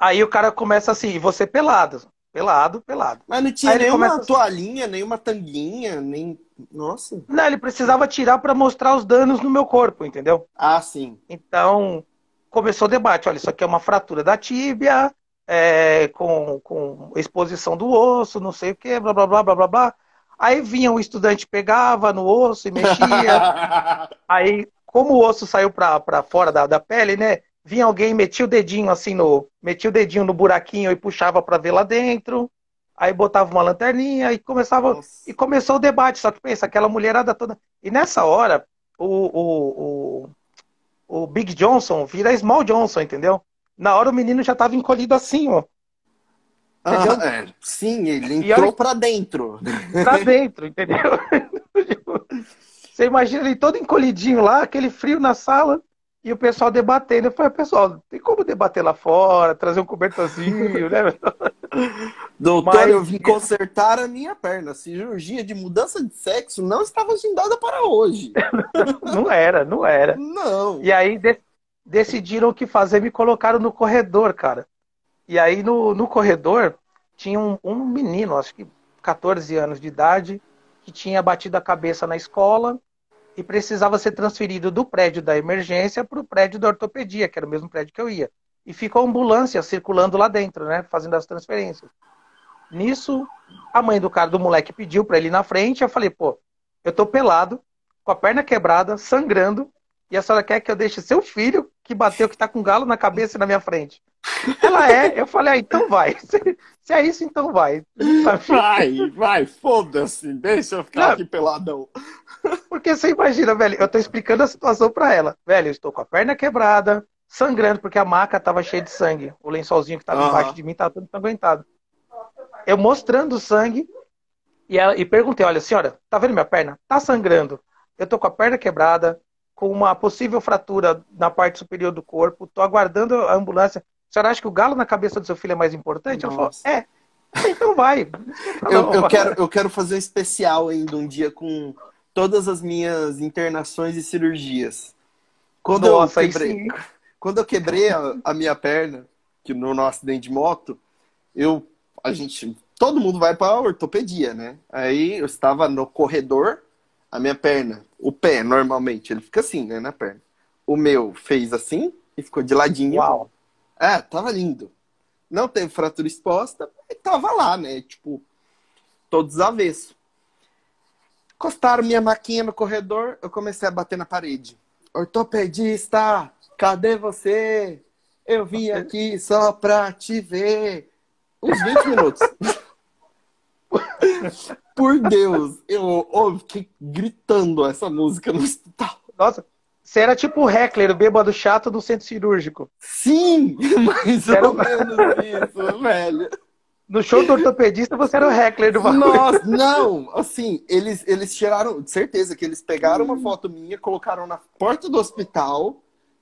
Aí o cara começa assim, e você pelado, pelado, pelado. Mas não tinha nenhuma começa... toalhinha, nenhuma tanguinha, nem... Nossa. Não, ele precisava tirar para mostrar os danos no meu corpo, entendeu? Ah, sim. Então, começou o debate, olha, isso aqui é uma fratura da tíbia... É, com, com exposição do osso, não sei o que, blá, blá, blá, blá, blá, blá. Aí vinha um estudante, pegava no osso e mexia. Aí, como o osso saiu pra, pra fora da, da pele, né? Vinha alguém, metia o dedinho assim no... Metia o dedinho no buraquinho e puxava pra ver lá dentro. Aí botava uma lanterninha e começava... Nossa. E começou o debate. Só que pensa, aquela mulherada toda... E nessa hora, o, o, o, o Big Johnson vira Small Johnson, entendeu? Na hora o menino já tava encolhido assim, ó. Ah, é. Sim, ele entrou eu... pra dentro. Pra dentro, entendeu? Você imagina ele todo encolhidinho lá, aquele frio na sala, e o pessoal debatendo. Eu falei, pessoal, tem como debater lá fora, trazer um cobertorzinho, né? Doutor, mas... eu vim consertar a minha perna. Cirurgia de mudança de sexo não estava agendada para hoje. Não era, não era. Não. E aí de... decidiram o que fazer, me colocaram no corredor, cara. E aí no, no corredor tinha um, um menino, acho que quatorze anos de idade, que tinha batido a cabeça na escola e precisava ser transferido do prédio da emergência para o prédio da ortopedia, que era o mesmo prédio que eu ia. E ficou a ambulância circulando lá dentro, né, fazendo as transferências. Nisso, a mãe do cara, do moleque, pediu para ele ir na frente. Eu falei, pô, eu tô pelado, com a perna quebrada, sangrando, e a senhora quer que eu deixe seu filho, que bateu, que tá com galo na cabeça, na minha frente? Ela é, eu falei, ah, então vai. Se é isso, então vai. Vai, vai, foda-se, deixa eu ficar não, aqui peladão. Porque você imagina, velho, eu tô explicando a situação pra ela. Velho, eu estou com a perna quebrada, sangrando, porque a maca tava cheia de sangue. O lençolzinho que tava uhum. embaixo de mim tava todo sanguentado. Eu mostrando o sangue e, ela, e perguntei, olha, senhora, tá vendo minha perna? Tá sangrando. Eu tô com a perna quebrada, com uma possível fratura na parte superior do corpo, tô aguardando a ambulância. A senhora acha que o galo na cabeça do seu filho é mais importante? Ela falou, é, então vai. eu, eu, quero, eu quero fazer um especial ainda um dia com todas as minhas internações e cirurgias. Quando, Nossa, eu, quebrei, quando eu quebrei a, a minha perna, que no nosso acidente de moto, eu, a gente, todo mundo vai para a ortopedia, né? Aí eu estava no corredor, a minha perna, o pé normalmente, ele fica assim, né, na perna. O meu fez assim e ficou de ladinho. Uau. É, tava lindo. Não teve fratura exposta, mas tava lá, né? Tipo, todos avesso. Encostaram minha maquinha no corredor, eu comecei a bater na parede. Ortopedista, cadê você? Eu vim aqui só pra te ver. Uns vinte minutos. Por Deus, eu, eu fiquei gritando essa música no hospital. Nossa. Você era tipo o heckler, o bêbado chato do centro cirúrgico. Sim, mais era... ou menos isso, velho. No show do ortopedista, você era o heckler do bagulho. Nossa, não. Assim, eles, eles tiraram... De certeza que eles pegaram uma foto minha, colocaram na porta do hospital,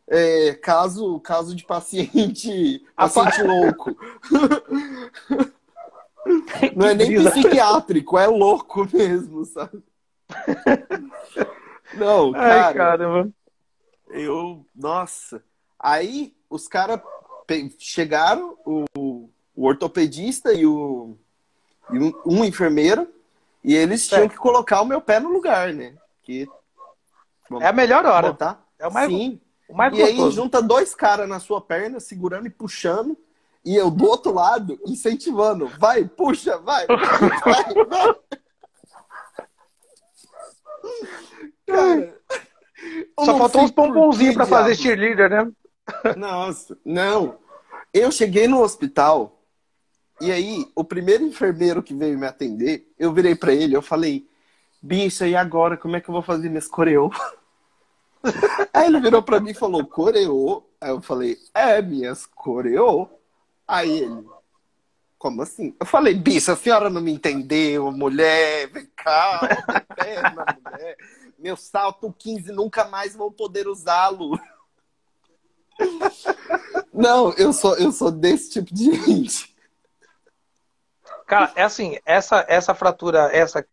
é, caso, caso de paciente, paciente louco. Não é nem psiquiátrico, é louco mesmo, sabe? Não, cara... Ai, caramba. Eu, nossa. Aí os caras chegaram, o, o ortopedista e, o, e um, um enfermeiro, e eles tinham que colocar o meu pé no lugar, né? Que, é a melhor hora. Botar. É o mais, Sim. O mais e gostoso. Aí junta dois caras na sua perna, segurando e puxando, e eu do outro lado, incentivando. Vai, puxa, vai, vai, vai. Cara... Eu Só faltou uns bombonzinhos pra diabo. fazer cheerleader, né? Nossa, não. Eu cheguei no hospital e aí o primeiro enfermeiro que veio me atender, eu virei pra ele, eu falei, bicha, e agora? Como é que eu vou fazer minhas coreô? Aí ele virou pra mim e falou, coreô? Aí eu falei, é, minhas coreô? Aí ele, como assim? Eu falei, bicha, a senhora não me entendeu, mulher, vem cá, perna, mulher. Meu salto quinze, nunca mais vou poder usá-lo. Não, eu sou, eu sou desse tipo de gente. Cara, é assim, essa, essa fratura essa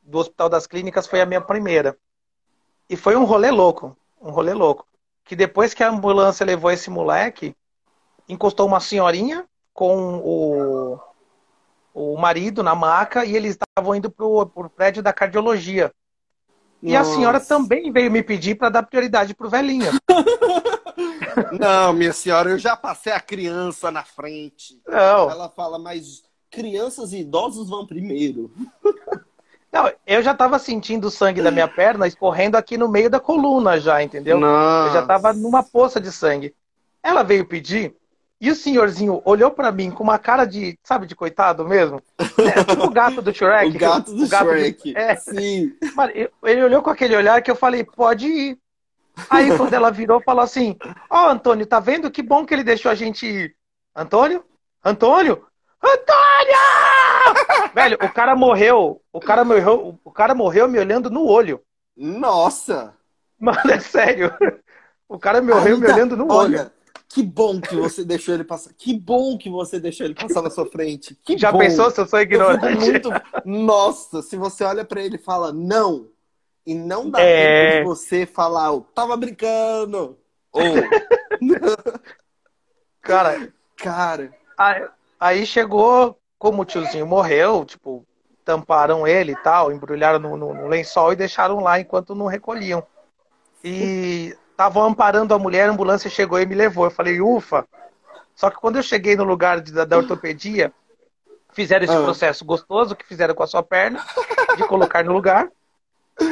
do Hospital das Clínicas foi a minha primeira. E foi um rolê louco, um rolê louco. Que depois que a ambulância levou esse moleque, encostou uma senhorinha com o, o marido na maca e eles estavam indo pro, pro prédio da cardiologia. E Nossa. a senhora também veio me pedir para dar prioridade pro velhinho. Não, minha senhora, eu já passei a criança na frente. Não. Ela fala, mas crianças e idosos vão primeiro. Não, eu já tava sentindo o sangue da minha perna escorrendo aqui no meio da coluna já, entendeu? Nossa. Eu já tava numa poça de sangue. Ela veio pedir e o senhorzinho olhou para mim com uma cara de, sabe, de coitado mesmo? É, tipo o gato do Shrek. O gato do o gato Shrek, de... é. Sim. Ele olhou com aquele olhar que eu falei, pode ir. Aí quando ela virou, falou assim, ó, oh, Antônio, tá vendo? Que bom que ele deixou a gente ir. Antônio? Antônio? Antônia! Velho, o cara morreu. O cara morreu, o cara morreu me olhando no olho. Nossa! Mano, é sério. O cara morreu me olhando no olho. Olha, que bom que você deixou ele passar. Que bom que você deixou ele passar na sua frente. Que Já bom. Pensou se eu sou ignorante? Eu muito... Nossa, se você olha pra ele e fala não, e não dá é... tempo de você falar, oh, tava brincando. Ou... Cara, cara. Aí, aí chegou, como o tiozinho morreu, tipo, tamparam ele e tal, embrulharam no, no, no lençol e deixaram lá enquanto não recolhiam. E estavam amparando a mulher, a ambulância chegou e me levou. Eu falei, ufa! Só que quando eu cheguei no lugar de, da, da ortopedia, fizeram esse ah. processo gostoso que fizeram com a sua perna, de colocar no lugar.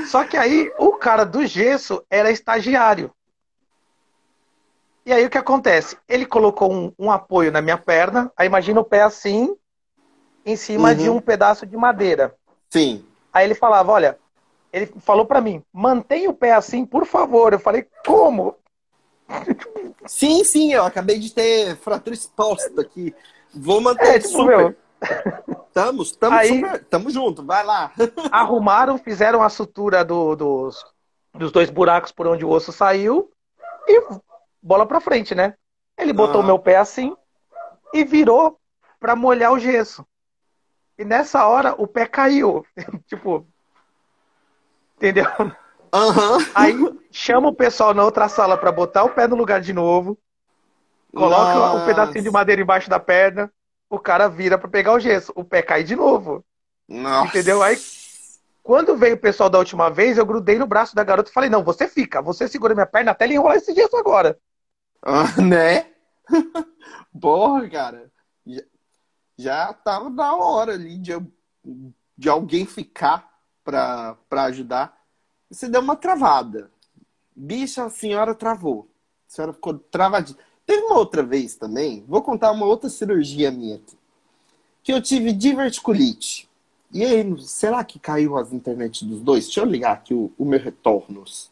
Só que aí o cara do gesso era estagiário. E aí o que acontece? Ele colocou um, um apoio na minha perna, aí imagina o pé assim, em cima uhum. de um pedaço de madeira. Sim. Aí ele falava, olha, ele falou pra mim, mantém o pé assim, por favor. Eu falei, como? Sim, sim, eu acabei de ter fratura exposta aqui. Vou manter é, tipo, super. Meu... Tamo, tamo, aí, super. Tamo junto, vai lá. Arrumaram, fizeram a sutura do, dos, dos dois buracos por onde o osso saiu e... bola pra frente, né? Ele botou ah. meu pé assim e virou pra molhar o gesso. E nessa hora, o pé caiu. Tipo... Entendeu? Uhum. Aí chama o pessoal na outra sala pra botar o pé no lugar de novo. Coloca Nossa. um pedacinho de madeira embaixo da perna. O cara vira pra pegar o gesso. O pé cai de novo. Nossa. Entendeu? Aí, quando veio o pessoal da última vez, eu grudei no braço da garota e falei, não, você fica. Você segura minha perna até ele enrolar esse gesso agora. Ah, né? Porra, cara. Já, já tava na hora ali de, de alguém ficar pra, pra ajudar. Você deu uma travada. Bicha, a senhora travou. A senhora ficou travadinha. Teve uma outra vez também. Vou contar uma outra cirurgia minha aqui. Que eu tive diverticulite. E aí, será que caiu as internet dos dois? Deixa eu ligar aqui o, o meu retornos.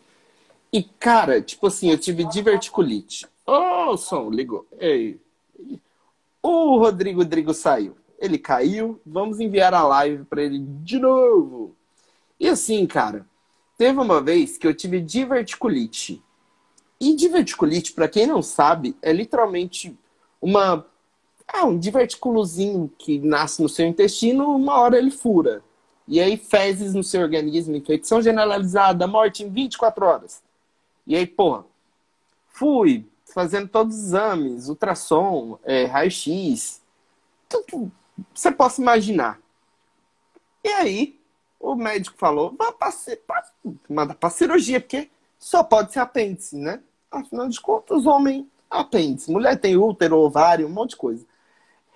E, cara, tipo assim, eu tive diverticulite. Ô, oh, som, ligou. Ei. O Rodrigo Drigo saiu. Ele caiu. Vamos enviar a live pra ele de novo. E assim, cara, teve uma vez que eu tive diverticulite. E diverticulite, pra quem não sabe, é literalmente uma... Ah, um diverticulozinho que nasce no seu intestino, uma hora ele fura. E aí fezes no seu organismo, infecção generalizada, morte em vinte e quatro horas. E aí, porra, fui fazendo todos os exames, ultrassom, é, raio-x, tudo que você possa imaginar. E aí, o médico falou, vai pra, pra, manda pra cirurgia, porque só pode ser apêndice, né? Afinal de contas, homem, apêndice. Mulher tem útero, ovário, um monte de coisa.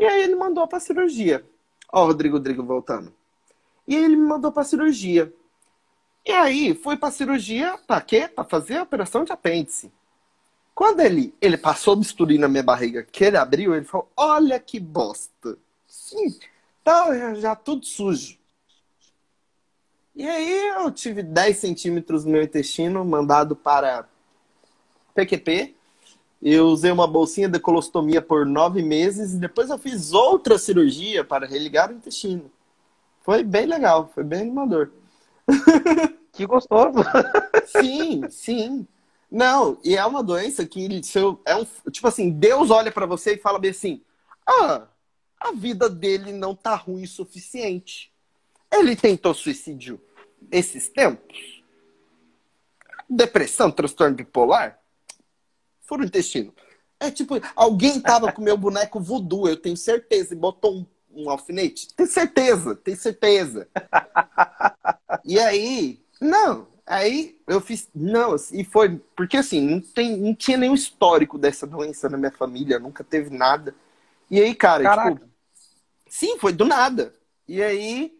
E aí ele mandou pra cirurgia. Ó, o Rodrigo Rodrigo voltando. E aí ele me mandou pra cirurgia. E aí foi pra cirurgia, pra quê? Pra fazer a operação de apêndice. Quando ele, ele passou o bisturi na minha barriga, que ele abriu, ele falou, olha que bosta. Sim, tá já tudo sujo. E aí eu tive dez centímetros do meu intestino, mandado para P Q P. Eu usei uma bolsinha de colostomia por nove meses e depois eu fiz outra cirurgia para religar o intestino. Foi bem legal, foi bem animador. Que gostoso! Sim, sim. Não, e é uma doença que seu, é um, tipo assim, Deus olha para você e fala bem assim, ah, a vida dele não tá ruim o suficiente. Ele tentou suicídio esses tempos. Depressão, transtorno bipolar. Furo intestino. É tipo, alguém tava com meu boneco voodoo, eu tenho certeza, e botou um, um alfinete. Tem certeza, tem certeza. E aí, não, aí eu fiz, não, e foi, porque assim, não, tem, não tinha nenhum histórico dessa doença na minha família, nunca teve nada. E aí, cara, Caraca. tipo, sim, foi do nada. E aí,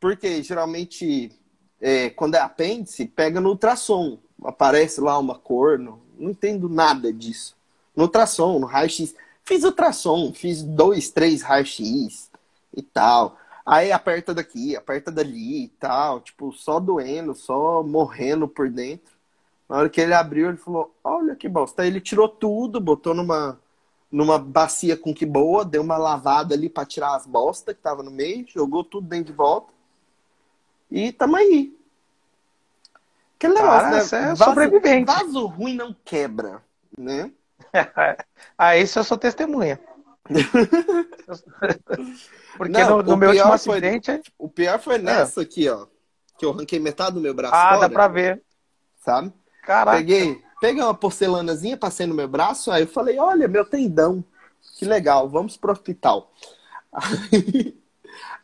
porque geralmente, é, quando é apêndice, pega no ultrassom, aparece lá uma cor, não, não entendo nada disso. No ultrassom, no raio-x. Fiz ultrassom, fiz dois, três raio-x e tal. Aí aperta daqui, aperta dali e tal. Tipo, só doendo, só morrendo por dentro. Na hora que ele abriu, ele falou, olha que bosta. Aí ele tirou tudo, botou numa, numa bacia com que boa, deu uma lavada ali pra tirar as bostas que tava no meio, jogou tudo dentro de volta. E tamo aí. Que legal, né? É vaso, sobrevivente. Vaso ruim não quebra, né? Ah, isso eu sou testemunha. Porque não, no, no meu último foi, acidente... O pior foi nessa é. aqui, ó. Que eu arranquei metade do meu braço ah, fora. Ah, dá pra ver. Sabe? Caraca. Peguei, peguei uma porcelanazinha, passei no meu braço, aí eu falei, olha, meu tendão. Que legal, vamos pro hospital. Aí,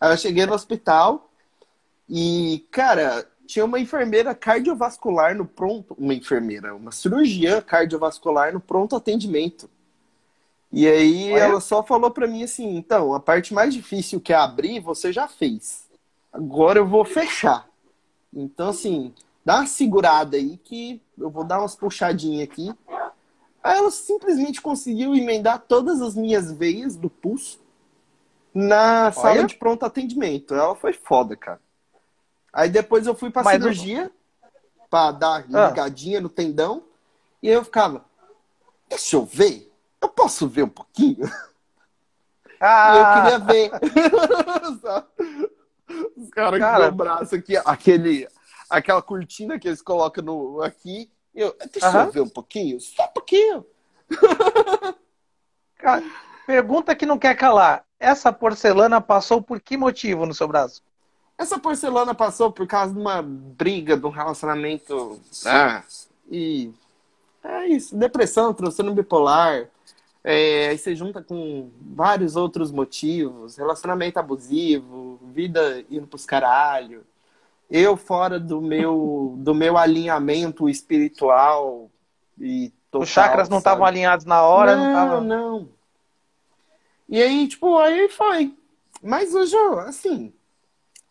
aí eu cheguei no hospital e, cara, tinha uma enfermeira cardiovascular no pronto... Uma enfermeira, uma cirurgiã cardiovascular no pronto atendimento. E aí Ué? ela só falou pra mim assim, então, a parte mais difícil que é abrir, você já fez. Agora eu vou fechar. Então, assim, dá uma segurada aí que eu vou dar umas puxadinhas aqui. Aí ela simplesmente conseguiu emendar todas as minhas veias do pulso na Olha. sala de pronto atendimento. Ela foi foda, cara. Aí depois eu fui pra Mas cirurgia não... pra dar ligadinha ah. no tendão. E eu ficava, deixa eu ver. Eu posso ver um pouquinho? Ah! Eu queria ver. Os caras cara, com o braço aqui, aquele, aquela cortina que eles colocam no, aqui. Eu, deixa uh-huh. eu ver um pouquinho? Só um pouquinho. Cara, pergunta que não quer calar. Essa porcelana passou por que motivo no seu braço? Essa porcelana passou por causa de uma briga, de um relacionamento. Ah, e é isso. Depressão, transtorno bipolar. É, aí você junta com vários outros motivos, relacionamento abusivo, vida indo pros caralho, eu fora do meu, do meu alinhamento espiritual e total, os chakras não estavam alinhados na hora? Não, não, tava... não. E aí, tipo, aí foi. Mas hoje, assim,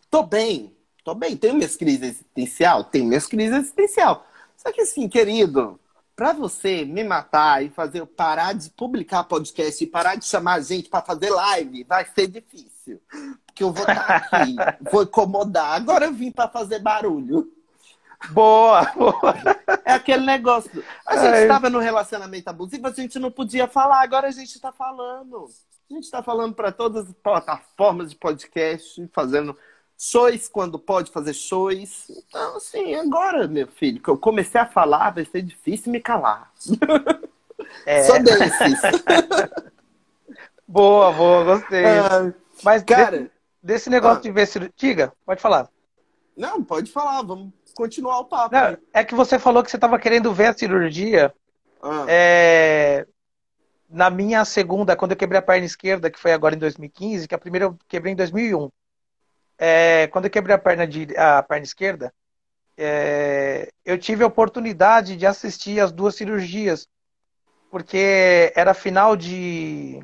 tô bem, tô bem, tenho minhas crises existencial, tenho minhas crises existencial. Só que assim, querido... Pra você me matar e fazer eu parar de publicar podcast e parar de chamar a gente pra fazer live, vai ser difícil. Porque eu vou estar aqui, vou incomodar. Agora eu vim pra fazer barulho. Boa, boa. É aquele negócio. A gente é. tava no relacionamento abusivo, a gente não podia falar. Agora a gente tá falando. A gente tá falando pra todas as plataformas de podcast, fazendo... Sois quando pode fazer sois. Então, assim, agora, meu filho, que eu comecei a falar, vai ser difícil me calar. É. Só desses. Boa, boa, gostei. Ah, Mas, cara, desse, desse negócio ah, de ver cirurgia. Diga, pode falar. Não, pode falar, vamos continuar o papo. Não, é que você falou que você estava querendo ver a cirurgia. Ah. É... Na minha segunda, quando eu quebrei a perna esquerda, que foi agora em dois mil e quinze, que a primeira eu quebrei em dois mil e um. É, quando eu quebrei a perna, de, a perna esquerda, é, eu tive a oportunidade de assistir as duas cirurgias, porque era final de,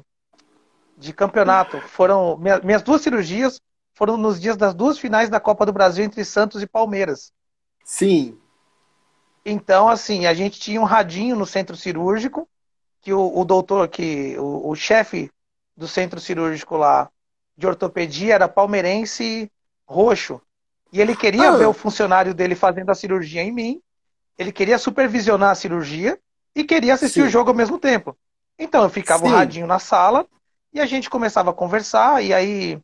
de campeonato. Foram, minha, minhas duas cirurgias foram nos dias das duas finais da Copa do Brasil entre Santos e Palmeiras. Sim. Então, assim, a gente tinha um radinho no centro cirúrgico, que o, o doutor, que o, o chefe do centro cirúrgico lá, de ortopedia, era palmeirense roxo. E ele queria ah. ver o funcionário dele fazendo a cirurgia em mim, ele queria supervisionar a cirurgia e queria assistir Sim. o jogo ao mesmo tempo. Então eu ficava Sim. um radinho na sala e a gente começava a conversar e aí...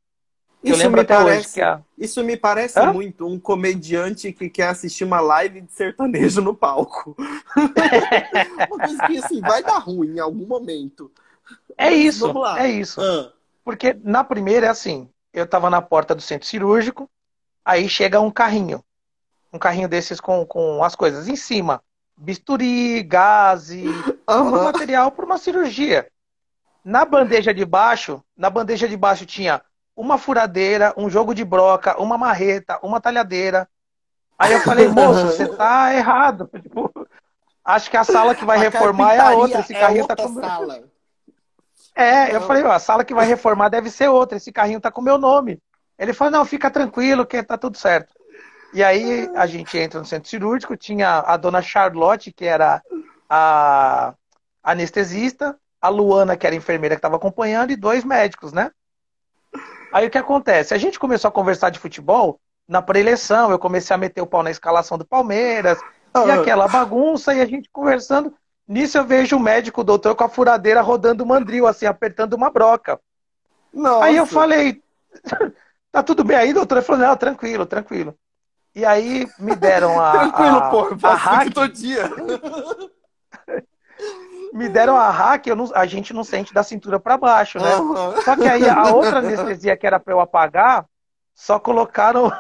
Eu isso, lembro me até parece, hoje que a... isso me parece Hã? muito um comediante que quer assistir uma live de sertanejo no palco. Uma coisa que assim, vai dar ruim em algum momento. É isso, Vamos lá. é isso. Ah. Porque na primeira é assim, eu tava na porta do centro cirúrgico, aí chega um carrinho. Um carrinho desses com, com as coisas em cima. Bisturi, gaze, uhum. todo material para uma cirurgia. Na bandeja de baixo, na bandeja de baixo tinha uma furadeira, um jogo de broca, uma marreta, uma talhadeira. Aí eu falei, moço, você tá errado. Tipo, acho que a sala que vai a reformar é a outra. Esse carrinho é outra tá com... sala. É, eu falei, ó, a sala que vai reformar deve ser outra, esse carrinho tá com meu nome. Ele falou, não, fica tranquilo que tá tudo certo. E aí a gente entra no centro cirúrgico, tinha a dona Charlotte, que era a anestesista, a Luana, que era a enfermeira que tava acompanhando, e dois médicos, né? Aí o que acontece? A gente começou a conversar de futebol na pré-eleição, eu comecei a meter o pau na escalação do Palmeiras, e aquela bagunça, e a gente conversando... Nisso eu vejo o médico, o doutor, com a furadeira rodando o mandril, assim, apertando uma broca. Nossa. Aí eu falei, tá tudo bem aí, doutor? Ele falou, não, tranquilo, tranquilo. E aí me deram a... tranquilo, a, pô, eu faço a hack. Todo dia. Me deram a hack, eu não, a gente não sente da cintura pra baixo, né? Uhum. Só que aí a outra anestesia que era pra eu apagar, só colocaram...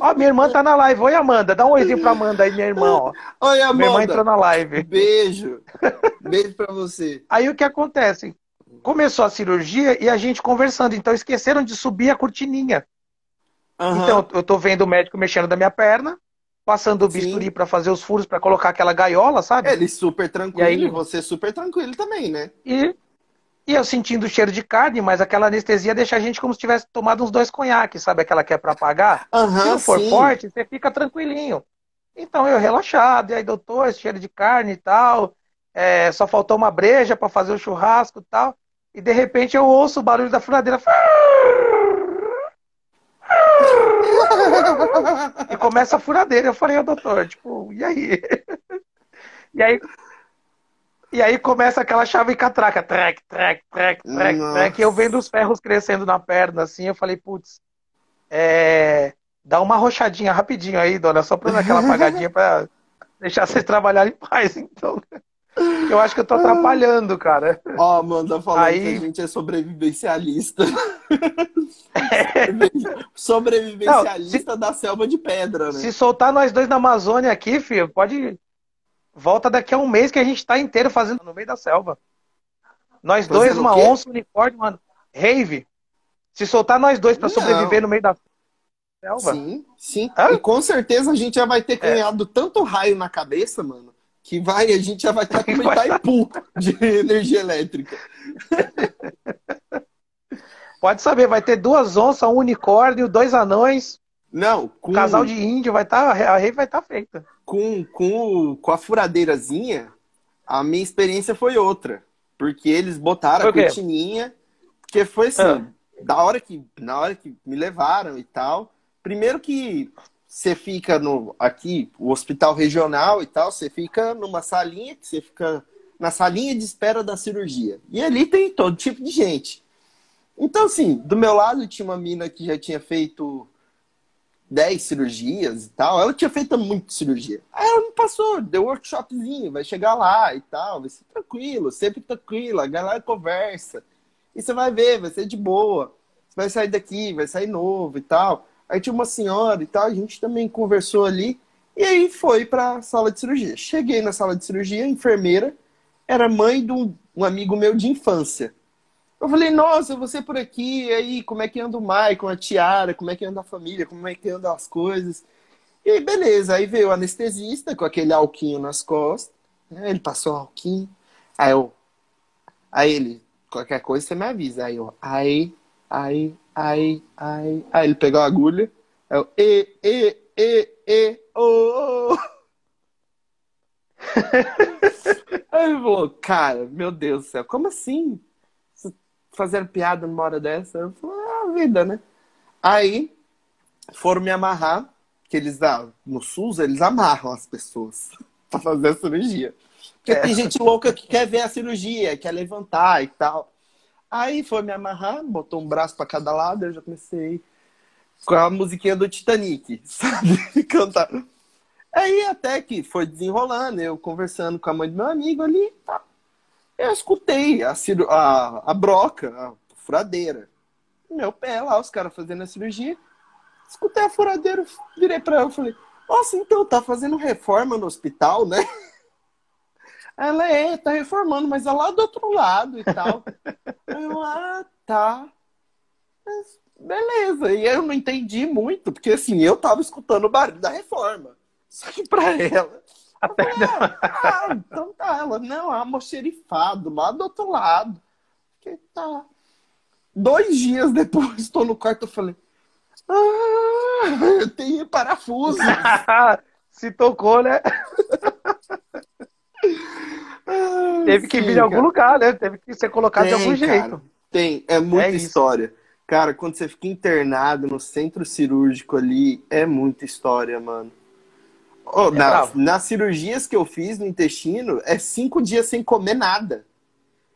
Ó, oh, minha irmã tá na live. Oi, Amanda. Dá um oizinho pra Amanda aí, minha irmã. Ó. Oi, Amanda. Minha irmã entrou na live. Beijo. Beijo pra você. Aí o que acontece? Começou a cirurgia e a gente conversando. Então esqueceram de subir a cortininha. Uhum. Então eu tô vendo o médico mexendo da minha perna, passando o bisturi pra fazer os furos, pra colocar aquela gaiola, sabe? Ele super tranquilo. E aí... você super tranquilo também, né? E... e eu sentindo o cheiro de carne, mas aquela anestesia deixa a gente como se tivesse tomado uns dois conhaques, sabe? Aquela que é pra apagar. Uhum, se não for sim. forte, você fica tranquilinho. Então eu relaxado. E aí, doutor, esse cheiro de carne e tal. É, só faltou uma breja pra fazer o churrasco e tal. E de repente eu ouço o barulho da furadeira. E começa a furadeira. Eu falei, ô doutor, tipo, e aí? E aí... e aí começa aquela chave catraca, trec, trec, trec, trec, trec. E eu vendo os ferros crescendo na perna, assim, eu falei, putz, é... dá uma rochadinha rapidinho aí, dona, só pra dar aquela apagadinha pra deixar vocês trabalharem em paz, então. Eu acho que eu tô atrapalhando, cara. Ó, oh, Amanda falando aí... que a gente é sobrevivencialista. É. Sobrevivencialista. Não, se... da selva de pedra, né? Se soltar nós dois na Amazônia aqui, filho, pode... volta daqui a um mês que a gente tá inteiro fazendo no meio da selva. Nós fazendo dois, uma onça, um unicórnio, mano. Rave. Se soltar nós dois pra não. sobreviver no meio da selva. Sim, sim. Hã? E com certeza a gente já vai ter ganhado é. tanto raio na cabeça, mano, que vai, a gente já vai estar com um Itaipu de energia elétrica. Pode saber, vai ter duas onças, um unicórnio, dois anões. Não, com... o casal de índio vai estar, a rave vai estar feita. Com, com, com a furadeirazinha, a minha experiência foi outra. Porque eles botaram a cortininha, porque foi assim, ah. da hora que, na hora que me levaram e tal. Primeiro que você fica no, aqui, o hospital regional e tal, você fica numa salinha, que você fica na salinha de espera da cirurgia. E ali tem todo tipo de gente. Então, assim, do meu lado tinha uma mina que já tinha feito... dez cirurgias e tal. Ela tinha feito muita cirurgia. Aí ela me passou, deu workshopzinho, vai chegar lá e tal. Vai ser tranquilo, sempre tranquilo. A galera conversa. E você vai ver, vai ser de boa. Você vai sair daqui, vai sair novo e tal. Aí tinha uma senhora e tal, a gente também conversou ali. E aí foi pra sala de cirurgia. Cheguei na sala de cirurgia, a enfermeira era mãe de um, um amigo meu de infância. Eu falei, nossa, você por aqui, e aí, como é que anda o Maicon, a Tiara, como é que anda a família, como é que andam as coisas. E aí, beleza, aí veio o anestesista com aquele alquinho nas costas, né? Ele passou o alquinho, aí eu, aí ele, qualquer coisa você me avisa, aí eu, aí, aí, aí, aí, aí ele pegou a agulha, aí eu, e, e, e, e, oh, oh. Aí ele falou, cara, meu Deus do céu, como assim? Fazendo piada numa hora dessa. Eu falei, ah, vida, né? Aí, foram me amarrar, que eles, ah, no SUS, eles amarram as pessoas pra fazer a cirurgia. Porque é. tem gente louca que quer ver a cirurgia, quer levantar e tal. Aí, foi me amarrar, botou um braço pra cada lado, eu já comecei com a musiquinha do Titanic, sabe? Cantar. Aí, até que foi desenrolando, eu conversando com a mãe do meu amigo ali, tá? Eu escutei a, cir... a... a broca, a furadeira. Meu pé lá, os caras fazendo a cirurgia. Escutei a furadeira, virei pra ela e falei, nossa, então tá fazendo reforma no hospital, né? Ela é, tá reformando, mas é lá do outro lado e tal. Eu, ah, tá. Mas beleza. E eu não entendi muito, porque assim, eu tava escutando o barulho da reforma. Só que pra ela... ah, ah, então tá, ela, não, ah, mocherifado, lá do outro lado. Que tá. Dois dias depois, estou no quarto, eu falei, ah, eu tenho parafuso. Se tocou, né? Ah, teve que sim, vir de algum lugar, né? Teve que ser colocado tem, de algum jeito. Cara, tem, é muita é história. Isso. Cara, quando você fica internado no centro cirúrgico ali, é muita história, mano. Oh, é nas, nas cirurgias que eu fiz no intestino, é cinco dias sem comer nada.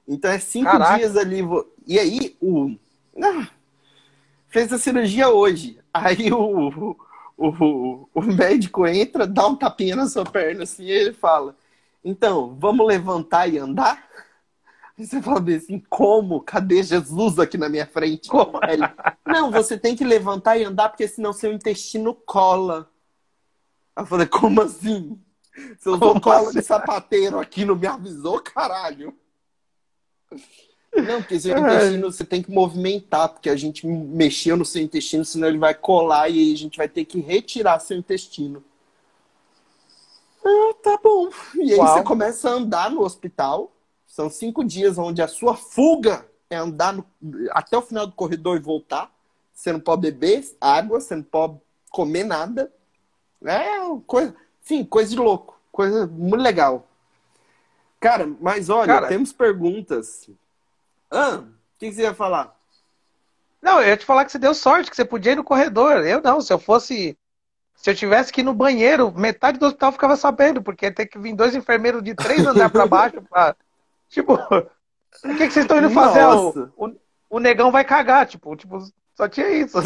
Então é cinco Caraca. dias ali. Vo... E aí, o. Ah, fez a cirurgia hoje. Aí o, o, o, o médico entra, dá um tapinha na sua perna assim, e ele fala: então, vamos levantar e andar? Aí você fala assim, como? Cadê Jesus aqui na minha frente? Como? Ele, não, você tem que levantar e andar, porque senão seu intestino cola. Aí eu falei, como assim? Você usou cola de sapateiro aqui, não me avisou, caralho? Não, porque seu intestino você tem que movimentar, porque a gente mexeu no seu intestino, senão ele vai colar e aí a gente vai ter que retirar seu intestino. Ah, tá bom. E aí Uau. você começa a andar no hospital. São cinco dias onde a sua fuga é andar no, até o final do corredor e voltar. Você não pode beber água, você não pode comer nada. É coisa, sim, coisa de louco. Coisa muito legal. Cara, mas olha, Cara, temos perguntas. Ah, o que, que você ia falar? Não, eu ia te falar que você deu sorte, que você podia ir no corredor. Eu não, se eu fosse... Se eu tivesse que ir no banheiro, metade do hospital ficava sabendo, porque ia ter que vir dois enfermeiros de três andares pra baixo pra... Tipo, o que, que vocês estão indo fazer? O, o, o negão vai cagar, tipo, tipo, só tinha isso.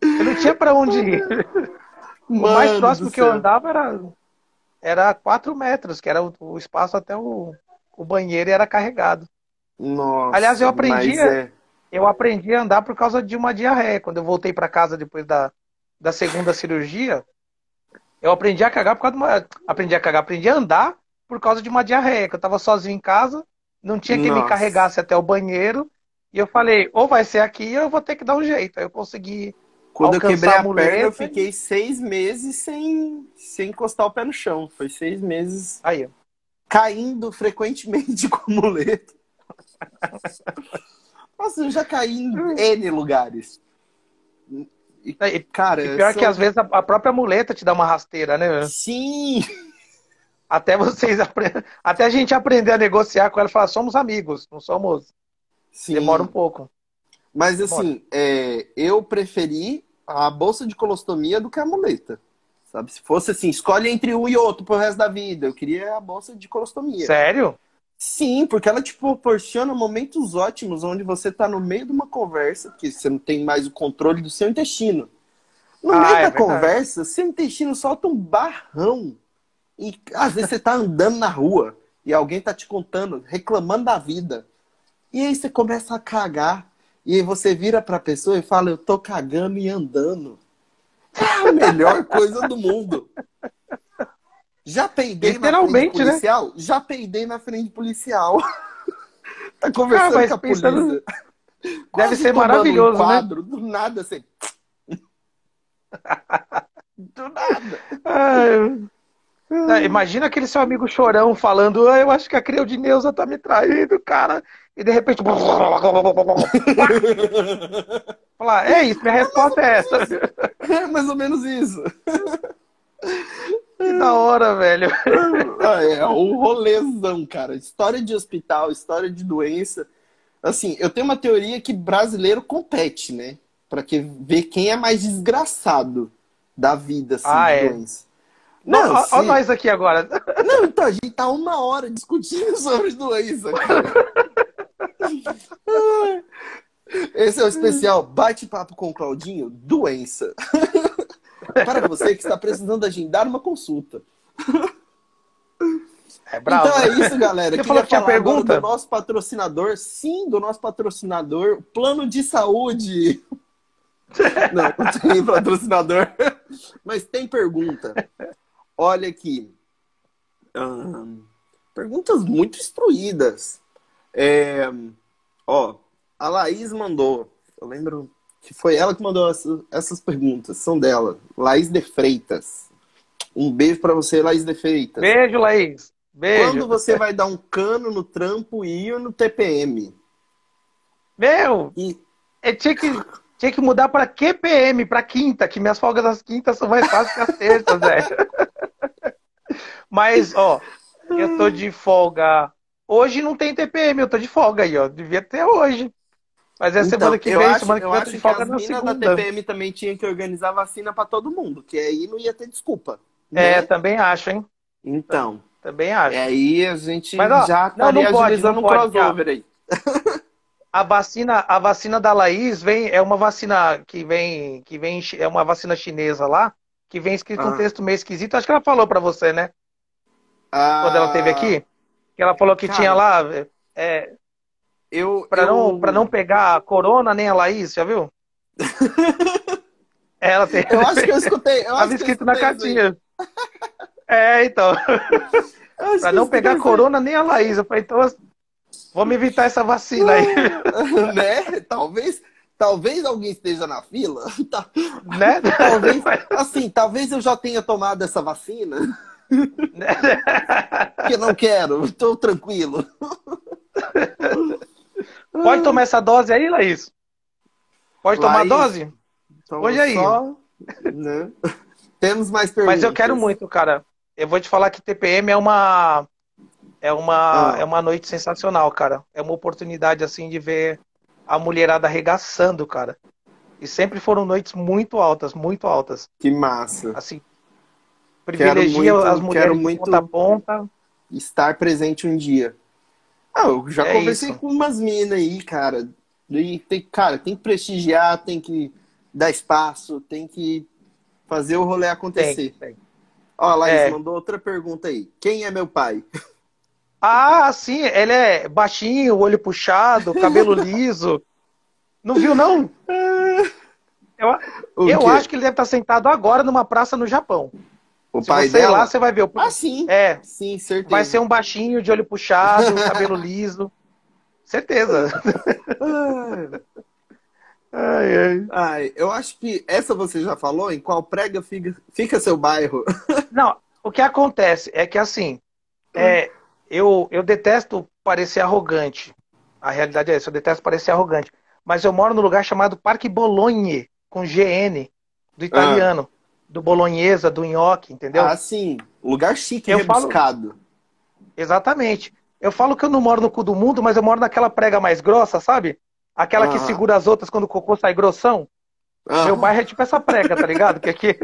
Eu não tinha pra onde ir. O mais próximo que eu andava era, era quatro metros, que era o, o espaço até o, o banheiro e era carregado. Nossa, Aliás, eu aprendi, é... eu aprendi a andar por causa de uma diarreia. Quando eu voltei pra casa depois da... da segunda cirurgia, eu aprendi a cagar por causa de uma... Aprendi a cagar, aprendi a andar por causa de uma diarreia. Que eu tava sozinho em casa, não tinha quem Nossa. me carregasse até o banheiro. E eu falei, ou vai ser aqui ou eu vou ter que dar um jeito. Aí eu consegui Quando alcançar eu quebrei a, a muleta, perna, eu fiquei seis meses sem, sem encostar o pé no chão. Foi seis meses aí caindo frequentemente com a muleta. Nossa, eu já caí em N lugares. E, e, cara, e pior sou... que às vezes a própria muleta te dá uma rasteira, né? Sim! Até vocês aprend... Até a gente aprender a negociar com ela e falar, somos amigos, não somos... Sim. Demora um pouco. Mas assim, é, eu preferi a bolsa de colostomia do que a muleta. Sabe? Se fosse assim, escolhe entre um e outro pro resto da vida. Eu queria a bolsa de colostomia. Sério? Sim, porque ela te proporciona momentos ótimos onde você tá no meio de uma conversa, que você não tem mais o controle do seu intestino. No ah, meio é da verdade. conversa, seu intestino solta um barrão. E às vezes você tá andando na rua e alguém tá te contando, reclamando da vida. E aí você começa a cagar. E aí você vira pra pessoa e fala, eu tô cagando e andando. É a melhor coisa do mundo. Já peidei Literalmente, na frente policial? Né? Já peidei na frente policial. Tá conversando Cara, com a polícia. No... Deve ser maravilhoso, um quadro, né? Do nada, assim. Do nada. Ai, imagina aquele seu amigo chorão falando, ah, eu acho que a Creudineuza tá me traindo, cara. E de repente... Falar, é isso, minha resposta é essa. É mais ou menos isso. Que da hora, velho. É um rolezão, cara. História de hospital, história de doença. Assim, eu tenho uma teoria que brasileiro compete, né? Pra que, ver quem é mais desgraçado da vida, assim, ah, de é. doença. Não, Não assim... ó, ó nós aqui agora. Não, então, a gente tá uma hora discutindo sobre doença, cara. Esse é o especial Bate-Papo com o Claudinho, doença. Para você que está precisando agendar uma consulta. É bravo. Então é isso, galera. Você falou que tinha pergunta do nosso patrocinador. Sim, do nosso patrocinador. Plano de saúde. Não, não tem patrocinador. Mas tem pergunta. Olha aqui. Hum, perguntas muito instruídas. É, ó, a Laís mandou. Eu lembro... que foi ela que mandou essas perguntas. São dela. Laís De Freitas. Um beijo pra você, Laís De Freitas. Beijo, Laís. Beijo. Quando você vai dar um cano no trampo e ir no T P M? Meu! E... Eu tinha que, tinha que mudar pra Q P M, pra quinta, que minhas folgas das quintas são mais fáceis que as terças, velho. Mas, ó, eu tô de folga. Hoje não tem T P M, eu tô de folga aí, ó. Devia ter hoje. Mas é então, semana que vem, acho, semana que vem eu acho que as minas da T P M também tinha que organizar vacina pra todo mundo, que aí não ia ter desculpa. Né? É, também acho, hein? Então. Também acho. Aí a gente Mas, ó, já tá agilizando um crossover aí. A vacina, a vacina da Laís vem, é uma vacina que vem, que vem, é uma vacina chinesa lá, que vem escrito ah. um texto meio esquisito. Acho que ela falou pra você, né? Ah. Quando ela esteve aqui. Que ela falou que Cara, tinha lá... É, eu, pra, eu... Não, pra não pegar a corona nem a Laís, já viu? Ela tem... Eu acho que eu escutei. Eu acho escrito que eu escutei na cartinha. É, então. Pra não pegar a corona nem a Laís. Eu falei, então... Vamos evitar essa vacina aí. Né? Talvez, talvez alguém esteja na fila. Né? Talvez, assim, talvez eu já tenha tomado essa vacina. Porque não quero, estou tranquilo. Pode tomar essa dose aí, Laís? Pode Laís, tomar a dose? Hoje aí. Só, né? Temos mais perguntas. Mas eu quero muito, cara. Eu vou te falar que T P M é uma... É uma, ah. é uma noite sensacional, cara. É uma oportunidade, assim, de ver a mulherada arregaçando, cara. E sempre foram noites muito altas, muito altas. Que massa. Assim, privilegia muito, as mulheres de ponta a ponta. Estar presente um dia. Ah, eu já é conversei isso. com umas minas aí, cara. E tem, cara, tem que prestigiar, tem que dar espaço, tem que fazer o rolê acontecer. Tem, tem. Ó, a Laís é. mandou outra pergunta aí. Quem é meu pai? Ah, sim, ele é baixinho, olho puxado, cabelo liso. Não viu, não? Eu, eu acho que ele deve estar sentado agora numa praça no Japão. O Se pai você dela? ir lá, você vai ver. O... Ah, sim. É, sim, certeza. Vai ser um baixinho de olho puxado, cabelo liso. Certeza. Ai, ai. Ai, eu acho que essa você já falou, em qual prega fica, fica seu bairro. Não, o que acontece é que assim... É, Eu, eu detesto parecer arrogante. A realidade é essa, eu detesto parecer arrogante. Mas eu moro num lugar chamado Parque Bologne, com G N, do italiano. Ah. Do bolonhesa, do nhoque, entendeu? Ah, sim. Lugar chique, eu rebuscado. Falo... Exatamente. Eu falo que eu não moro no cu do mundo, mas eu moro naquela prega mais grossa, sabe? Aquela ah. que segura as outras quando o cocô sai grossão. Ah. Meu bairro é tipo essa prega, tá ligado? Que aqui...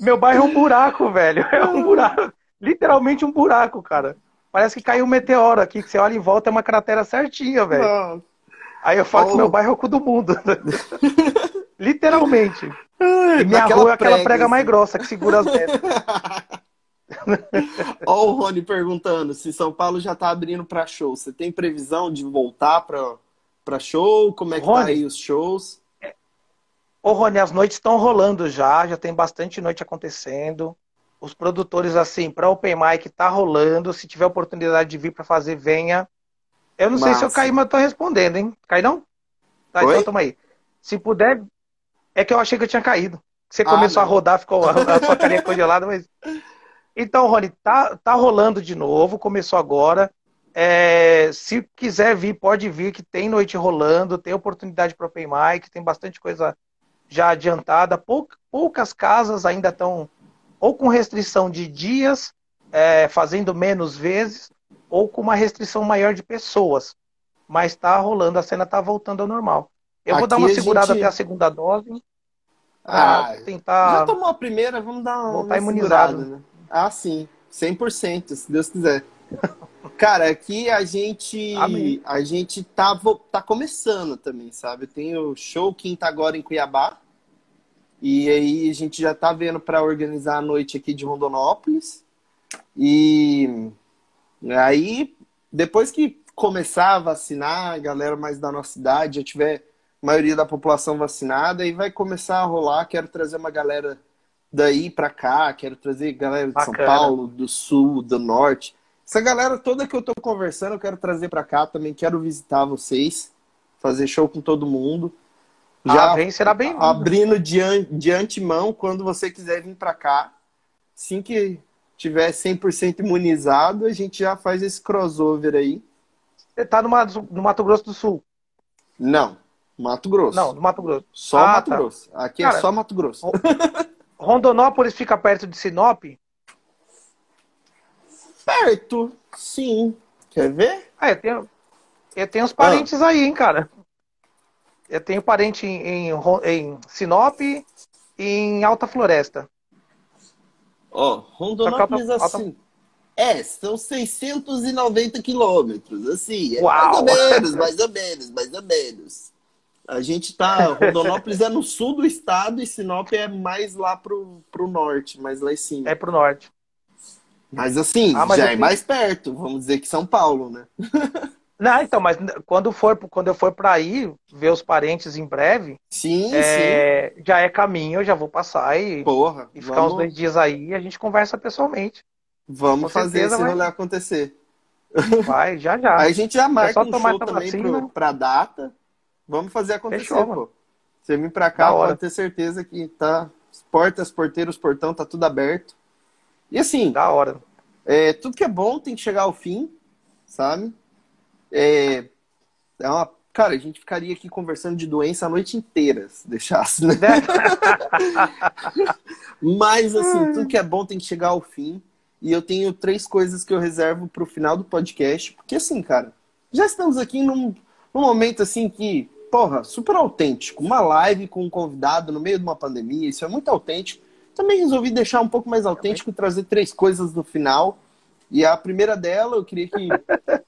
Meu bairro é um buraco, velho. É um buraco. Literalmente um buraco, cara. Parece que caiu um meteoro aqui, que você olha em volta, é uma cratera certinha, velho. Aí eu falo oh. que meu bairro é o cu do mundo. Literalmente. E minha aquela rua é aquela prega, prega assim. mais grossa, que segura as metas. Ó o Rony perguntando se São Paulo já tá abrindo pra show. Você tem previsão de voltar pra, pra show? Como é que Rony, tá aí os shows? Ô, Rony, as noites estão rolando já. Já tem bastante noite acontecendo. Os produtores, assim, para Open Mic tá rolando. Se tiver oportunidade de vir para fazer, venha. Eu não Massa. sei se eu caí, mas eu tô respondendo, hein? Cai não? Tá, Oi? então toma aí. Se puder, é que eu achei que eu tinha caído. Você ah, começou não. a rodar, ficou a, a sua carinha congelada, mas... Então, Rony, tá, tá rolando de novo, começou agora. É, se quiser vir, pode vir, que tem noite rolando, tem oportunidade para Open Mic, tem bastante coisa já adiantada. Pouca, poucas casas ainda estão... ou com restrição de dias, é, fazendo menos vezes, ou com uma restrição maior de pessoas. Mas tá rolando, a cena tá voltando ao normal. Eu Aqui vou dar uma segurada gente... até a segunda dose. Ah, tentar... Já tomou a primeira, vamos dar uma Voltar imunizado. Né? Ah, sim. cem por cento, se Deus quiser. Cara, aqui a gente Amém. a gente tá, tá começando também, sabe? Tem o show quinta agora em Cuiabá. E aí a gente já tá vendo para organizar a noite aqui de Rondonópolis. E aí, depois que começar a vacinar a galera mais da nossa idade, já tiver a maioria da população vacinada, aí vai começar a rolar. Quero trazer uma galera daí para cá, quero trazer galera de Bacana. São Paulo, do Sul, do Norte. Essa galera toda que eu tô conversando, eu quero trazer para cá também. Quero visitar vocês, fazer show com todo mundo. Já ah, bem, será bem abrindo de, an de antemão, quando você quiser vir para cá, assim que tiver cem por cento imunizado, a gente já faz esse crossover aí. Você tá no, no Mato Grosso do Sul? Não, Mato Grosso. Não, no Mato Grosso. Só ah, Mato tá. Grosso. Aqui Cara, é só Mato Grosso. Rondonópolis fica perto de Sinop? Perto, sim. Quer ver? Ah, eu tenho, eu tenho uns parentes ah. aí, hein, cara. Eu tenho parente em, em, em Sinop e em Alta Floresta. Ó, Rondonópolis, alta, assim... Alta... É, são seiscentos e noventa quilômetros, assim. É mais ou menos, mais ou menos, mais ou menos. A gente tá... Rondonópolis é no sul do estado e Sinop é mais lá pro, pro norte, mais lá em cima. É pro norte. Mas assim, ah, mas já é fiz... mais perto, vamos dizer que São Paulo, né? Não, então, mas quando, for, quando eu for pra aí, ver os parentes em breve... Sim, é, sim. Já é caminho, eu já vou passar e, Porra, e ficar vamos... uns dois dias aí e a gente conversa pessoalmente. Vamos Com fazer esse rolê vai... acontecer. Vai, já, já. Aí a gente já marca é só um tomar show também assim, pro, né? pra data. Vamos fazer acontecer, Fechou, pô. Mano. Você vir pra cá, pode ter certeza que tá... Portas, porteiros, portão, tá tudo aberto. E assim... Da hora. É, tudo que é bom tem que chegar ao fim, sabe? É, é uma... Cara, a gente ficaria aqui conversando de doença a noite inteira, se deixasse, né? Mas assim, tudo que é bom tem que chegar ao fim. E eu tenho três coisas que eu reservo pro final do podcast. Porque assim, cara, já estamos aqui num, num momento assim que, porra, super autêntico. Uma live com um convidado no meio de uma pandemia, isso é muito autêntico. Também resolvi deixar um pouco mais autêntico e trazer três coisas no final. E a primeira dela, eu queria que...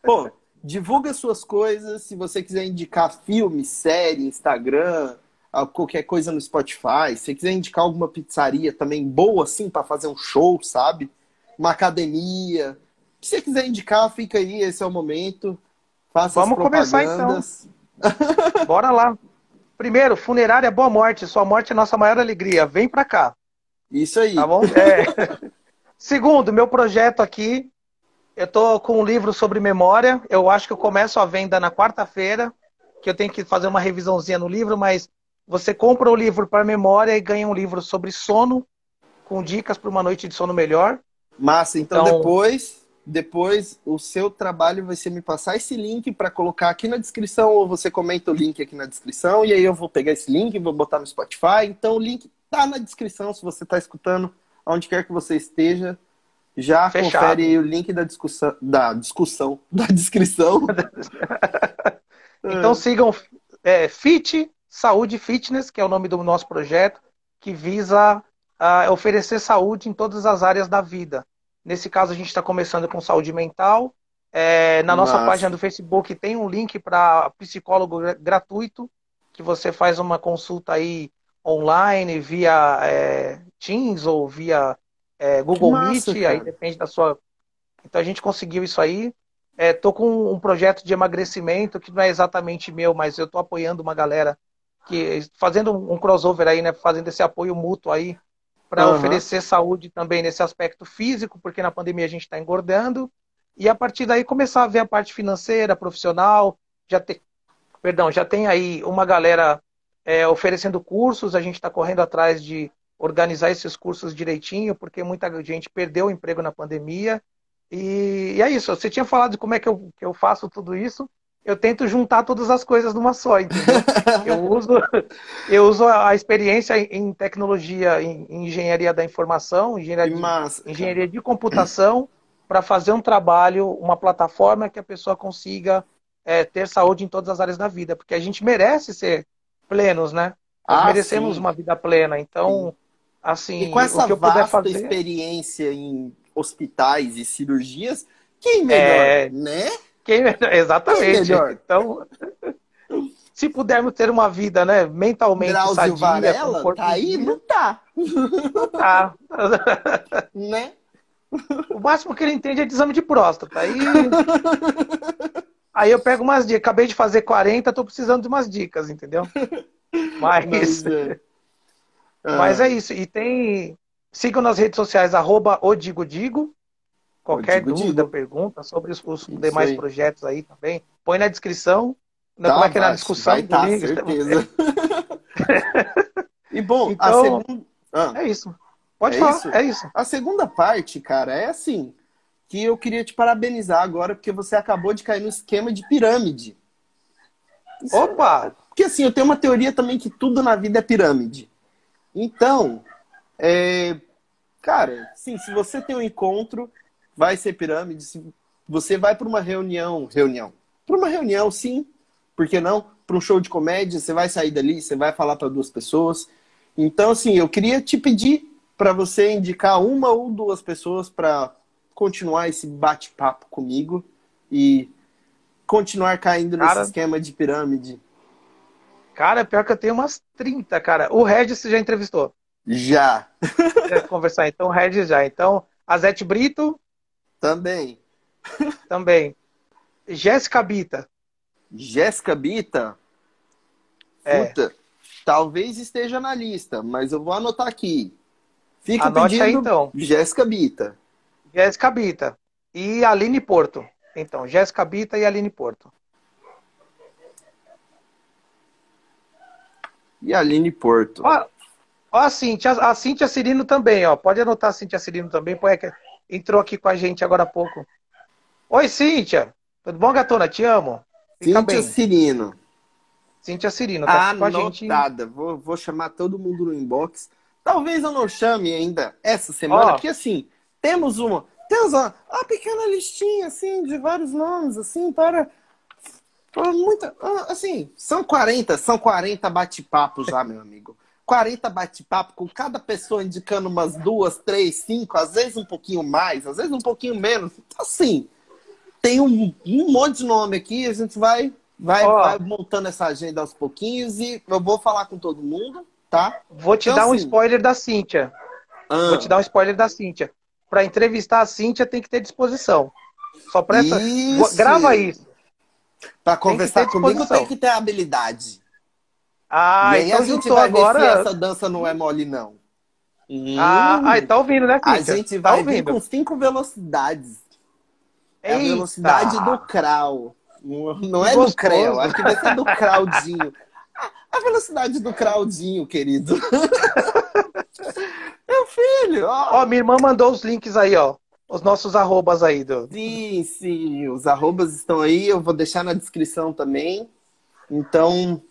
Pô, divulga suas coisas. Se você quiser indicar filme, série, Instagram, qualquer coisa no Spotify. Se você quiser indicar alguma pizzaria também boa, assim, pra fazer um show, sabe? Uma academia. Se você quiser indicar, fica aí. Esse é o momento. Faça Vamos as propagandas. Começar, então. Bora lá. Primeiro, funerária Boa Morte. Sua morte é nossa maior alegria. Vem pra cá. Isso aí. Tá bom? É. Segundo, meu projeto aqui. Eu tô com um livro sobre memória. Eu acho que eu começo a venda na quarta-feira. Que eu tenho que fazer uma revisãozinha no livro. Mas você compra o livro para memória e ganha um livro sobre sono. Com dicas para uma noite de sono melhor. Massa, então, então depois, depois o seu trabalho vai ser me passar esse link para colocar aqui na descrição, ou você comenta o link aqui na descrição, e aí eu vou pegar esse link e vou botar no Spotify. Então o link tá na descrição, se você tá escutando, aonde quer que você esteja, já Fechado. Confere aí o link da discussão, da discussão, da descrição. Então sigam é, Fit, Saúde e Fitness, que é o nome do nosso projeto, que visa... Uh, oferecer saúde em todas as áreas da vida. Nesse caso, a gente está começando com saúde mental. É, na nossa Nossa. página do Facebook tem um link para psicólogo gratuito, que você faz uma consulta aí online, via é, Teams ou via é, Google Nossa, Meet, cara. Aí depende da sua... Então a gente conseguiu isso aí. Estou é, com um projeto de emagrecimento, que não é exatamente meu, mas eu estou apoiando uma galera, que, fazendo um crossover aí, né, fazendo esse apoio mútuo aí, para uhum. oferecer saúde também nesse aspecto físico, porque na pandemia a gente está engordando, e a partir daí começar a ver a parte financeira, profissional, já tem, perdão, já tem aí uma galera é, oferecendo cursos, a gente está correndo atrás de organizar esses cursos direitinho, porque muita gente perdeu o emprego na pandemia, e, e é isso, você tinha falado de como é que eu, que eu faço tudo isso, eu tento juntar todas as coisas numa só, entendeu? Eu uso, eu uso a experiência em tecnologia, em engenharia da informação, engenharia, de, engenharia de computação, para fazer um trabalho, uma plataforma que a pessoa consiga é, ter saúde em todas as áreas da vida. Porque a gente merece ser plenos, né? Nós ah, merecemos sim. uma vida plena. Então, sim. assim, e com essa o que eu vasta puder fazer... experiência em hospitais e cirurgias, quem melhor, é... né? Quem, exatamente. Então, se pudermos ter uma vida, né, mentalmente Drauzio sadia... Varela, com corpo tá aí? Não tá. Não tá. Né? O máximo que ele entende é de exame de próstata. Aí, aí eu pego umas dicas. Acabei de fazer quarenta, tô precisando de umas dicas, entendeu? Mas, é. mas é isso. E tem... Sigam nas redes sociais, arroba o Digo Digo. Qualquer digo, dúvida, digo. pergunta sobre os, os demais aí. projetos aí também, põe na descrição. Tá, como é que é na discussão? Vai tá, certeza. E bom, então, a segunda... Ah, é isso. Pode é falar, isso? é isso. A segunda parte, cara, é assim, que eu queria te parabenizar agora, porque você acabou de cair no esquema de pirâmide. Isso. Opa! Porque assim, eu tenho uma teoria também que tudo na vida é pirâmide. Então, é... cara, sim, se você tem um encontro... vai ser pirâmide, se você vai para uma reunião, reunião, para uma reunião, sim, por que não? Para um show de comédia, você vai sair dali, você vai falar para duas pessoas. Então, assim, eu queria te pedir para você indicar uma ou duas pessoas para continuar esse bate-papo comigo e continuar caindo nesse cara, esquema de pirâmide. Cara, pior que eu tenho umas trinta, cara. O Regis você já entrevistou? Já. Quer conversar? Então, o Regis já. Então, a Zete Brito? Também. Também. Jéssica Bita. Jéssica Bita? É. Puta, talvez esteja na lista, mas eu vou anotar aqui. Fica Anote pedindo aí, então. Jéssica Bita. Jéssica Bita. E Aline Porto. Então, Jéssica Bita e Aline Porto. E Aline Porto. Ó, ó a, Cintia, a Cintia Cirino também, ó. Pode anotar a Cintia Cirino também. Põe aqui. Entrou aqui com a gente agora há pouco. Oi, Cíntia. Tudo bom, gatona? Te amo. Fica Cintia bem. Cirino. Cintia Cirino. Tá aqui com a gente. Anotada. Vou, vou chamar todo mundo no inbox. Talvez eu não chame ainda essa semana, ó, porque assim, temos uma... Temos uma, uma pequena listinha, assim, de vários nomes, assim, para... para muita, assim, são quarenta, são quarenta bate-papos já, meu amigo. quarenta bate-papo com cada pessoa indicando umas duas, três, cinco, às vezes um pouquinho mais, às vezes um pouquinho menos. Então, assim, tem um, um monte de nome aqui, a gente vai, vai, ó, vai montando essa agenda aos pouquinhos e eu vou falar com todo mundo, tá? Vou te então, dar um assim, spoiler da Cíntia. Ah, vou te dar um spoiler da Cíntia. Para entrevistar a Cíntia tem que ter disposição. Só presta. Isso. Grava isso. Para conversar comigo tem que ter habilidade. Ah, e então a gente vai agora... ver se essa dança não é mole, não. Hum. Ah, ai, tá ouvindo, né, Cíntia? A gente vai tá vir com cinco velocidades. É a velocidade do crau. Não é do creu, acho que vai ser do Claudinho. A velocidade do Claudinho, querido. Meu filho, ó. Ó, minha irmã mandou os links aí, ó. Os nossos arrobas aí. Do... Sim, sim. Os arrobas estão aí. Eu vou deixar na descrição também. Então...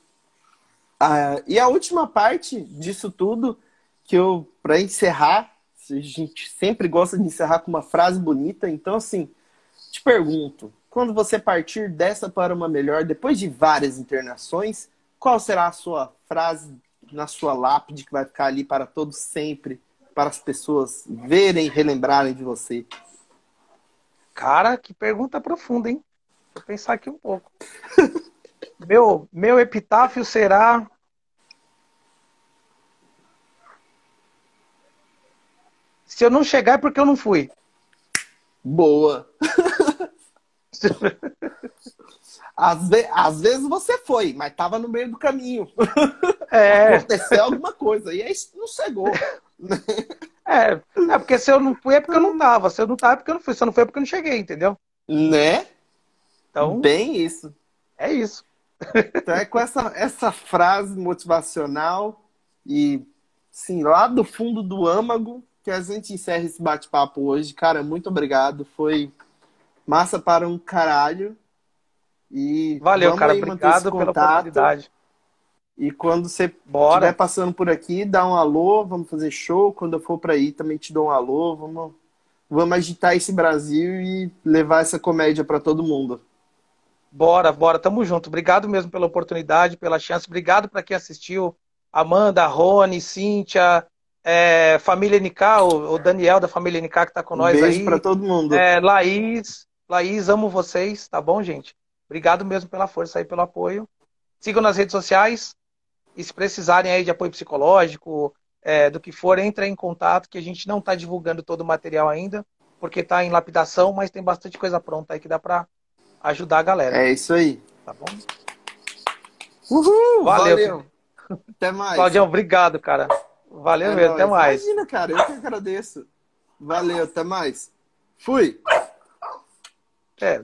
Ah, e a última parte disso tudo, que eu, pra encerrar, a gente sempre gosta de encerrar com uma frase bonita. Então, assim, te pergunto. Quando você partir dessa para uma melhor, depois de várias internações... Qual será a sua frase na sua lápide que vai ficar ali para todos sempre, para as pessoas verem e relembrarem de você? Cara, que pergunta profunda, hein? Vou pensar aqui um pouco. meu, meu epitáfio será... Se eu não chegar é porque eu não fui. Boa! Às, ve Às vezes você foi, mas tava no meio do caminho. É. Aconteceu alguma coisa e aí não chegou. É, é porque se eu não fui é porque eu não tava. Se eu não tava é porque eu não fui. Se eu não fui é porque eu não cheguei, entendeu? Né? Então, bem isso. É isso. Então é com essa, essa frase motivacional e sim, lá do fundo do âmago que a gente encerra esse bate-papo hoje. Cara, muito obrigado. Foi massa para um caralho. E valeu, cara. Obrigado pela oportunidade. E quando você estiver passando por aqui, dá um alô, vamos fazer show. Quando eu for para aí, também te dou um alô. Vamos, vamos agitar esse Brasil e levar essa comédia para todo mundo. Bora, bora. Tamo junto. Obrigado mesmo pela oportunidade, pela chance. Obrigado para quem assistiu. Amanda, Rony, Cíntia, é, família N K, o, o Daniel da família N K que tá com um nós beijo aí. Beijo para todo mundo. É, Laís, Laís, amo vocês. Tá bom, gente? Obrigado mesmo pela força aí, pelo apoio. Sigam nas redes sociais e se precisarem aí de apoio psicológico, é, do que for, entrem em contato, que a gente não está divulgando todo o material ainda, porque está em lapidação, mas tem bastante coisa pronta aí que dá para ajudar a galera. É isso aí. Tá bom? Uhul! Valeu! valeu. Até mais. Claudião, obrigado, cara. Valeu é mesmo, nóis. Até mais. Imagina, cara, eu que agradeço. Valeu, até mais. Fui! É.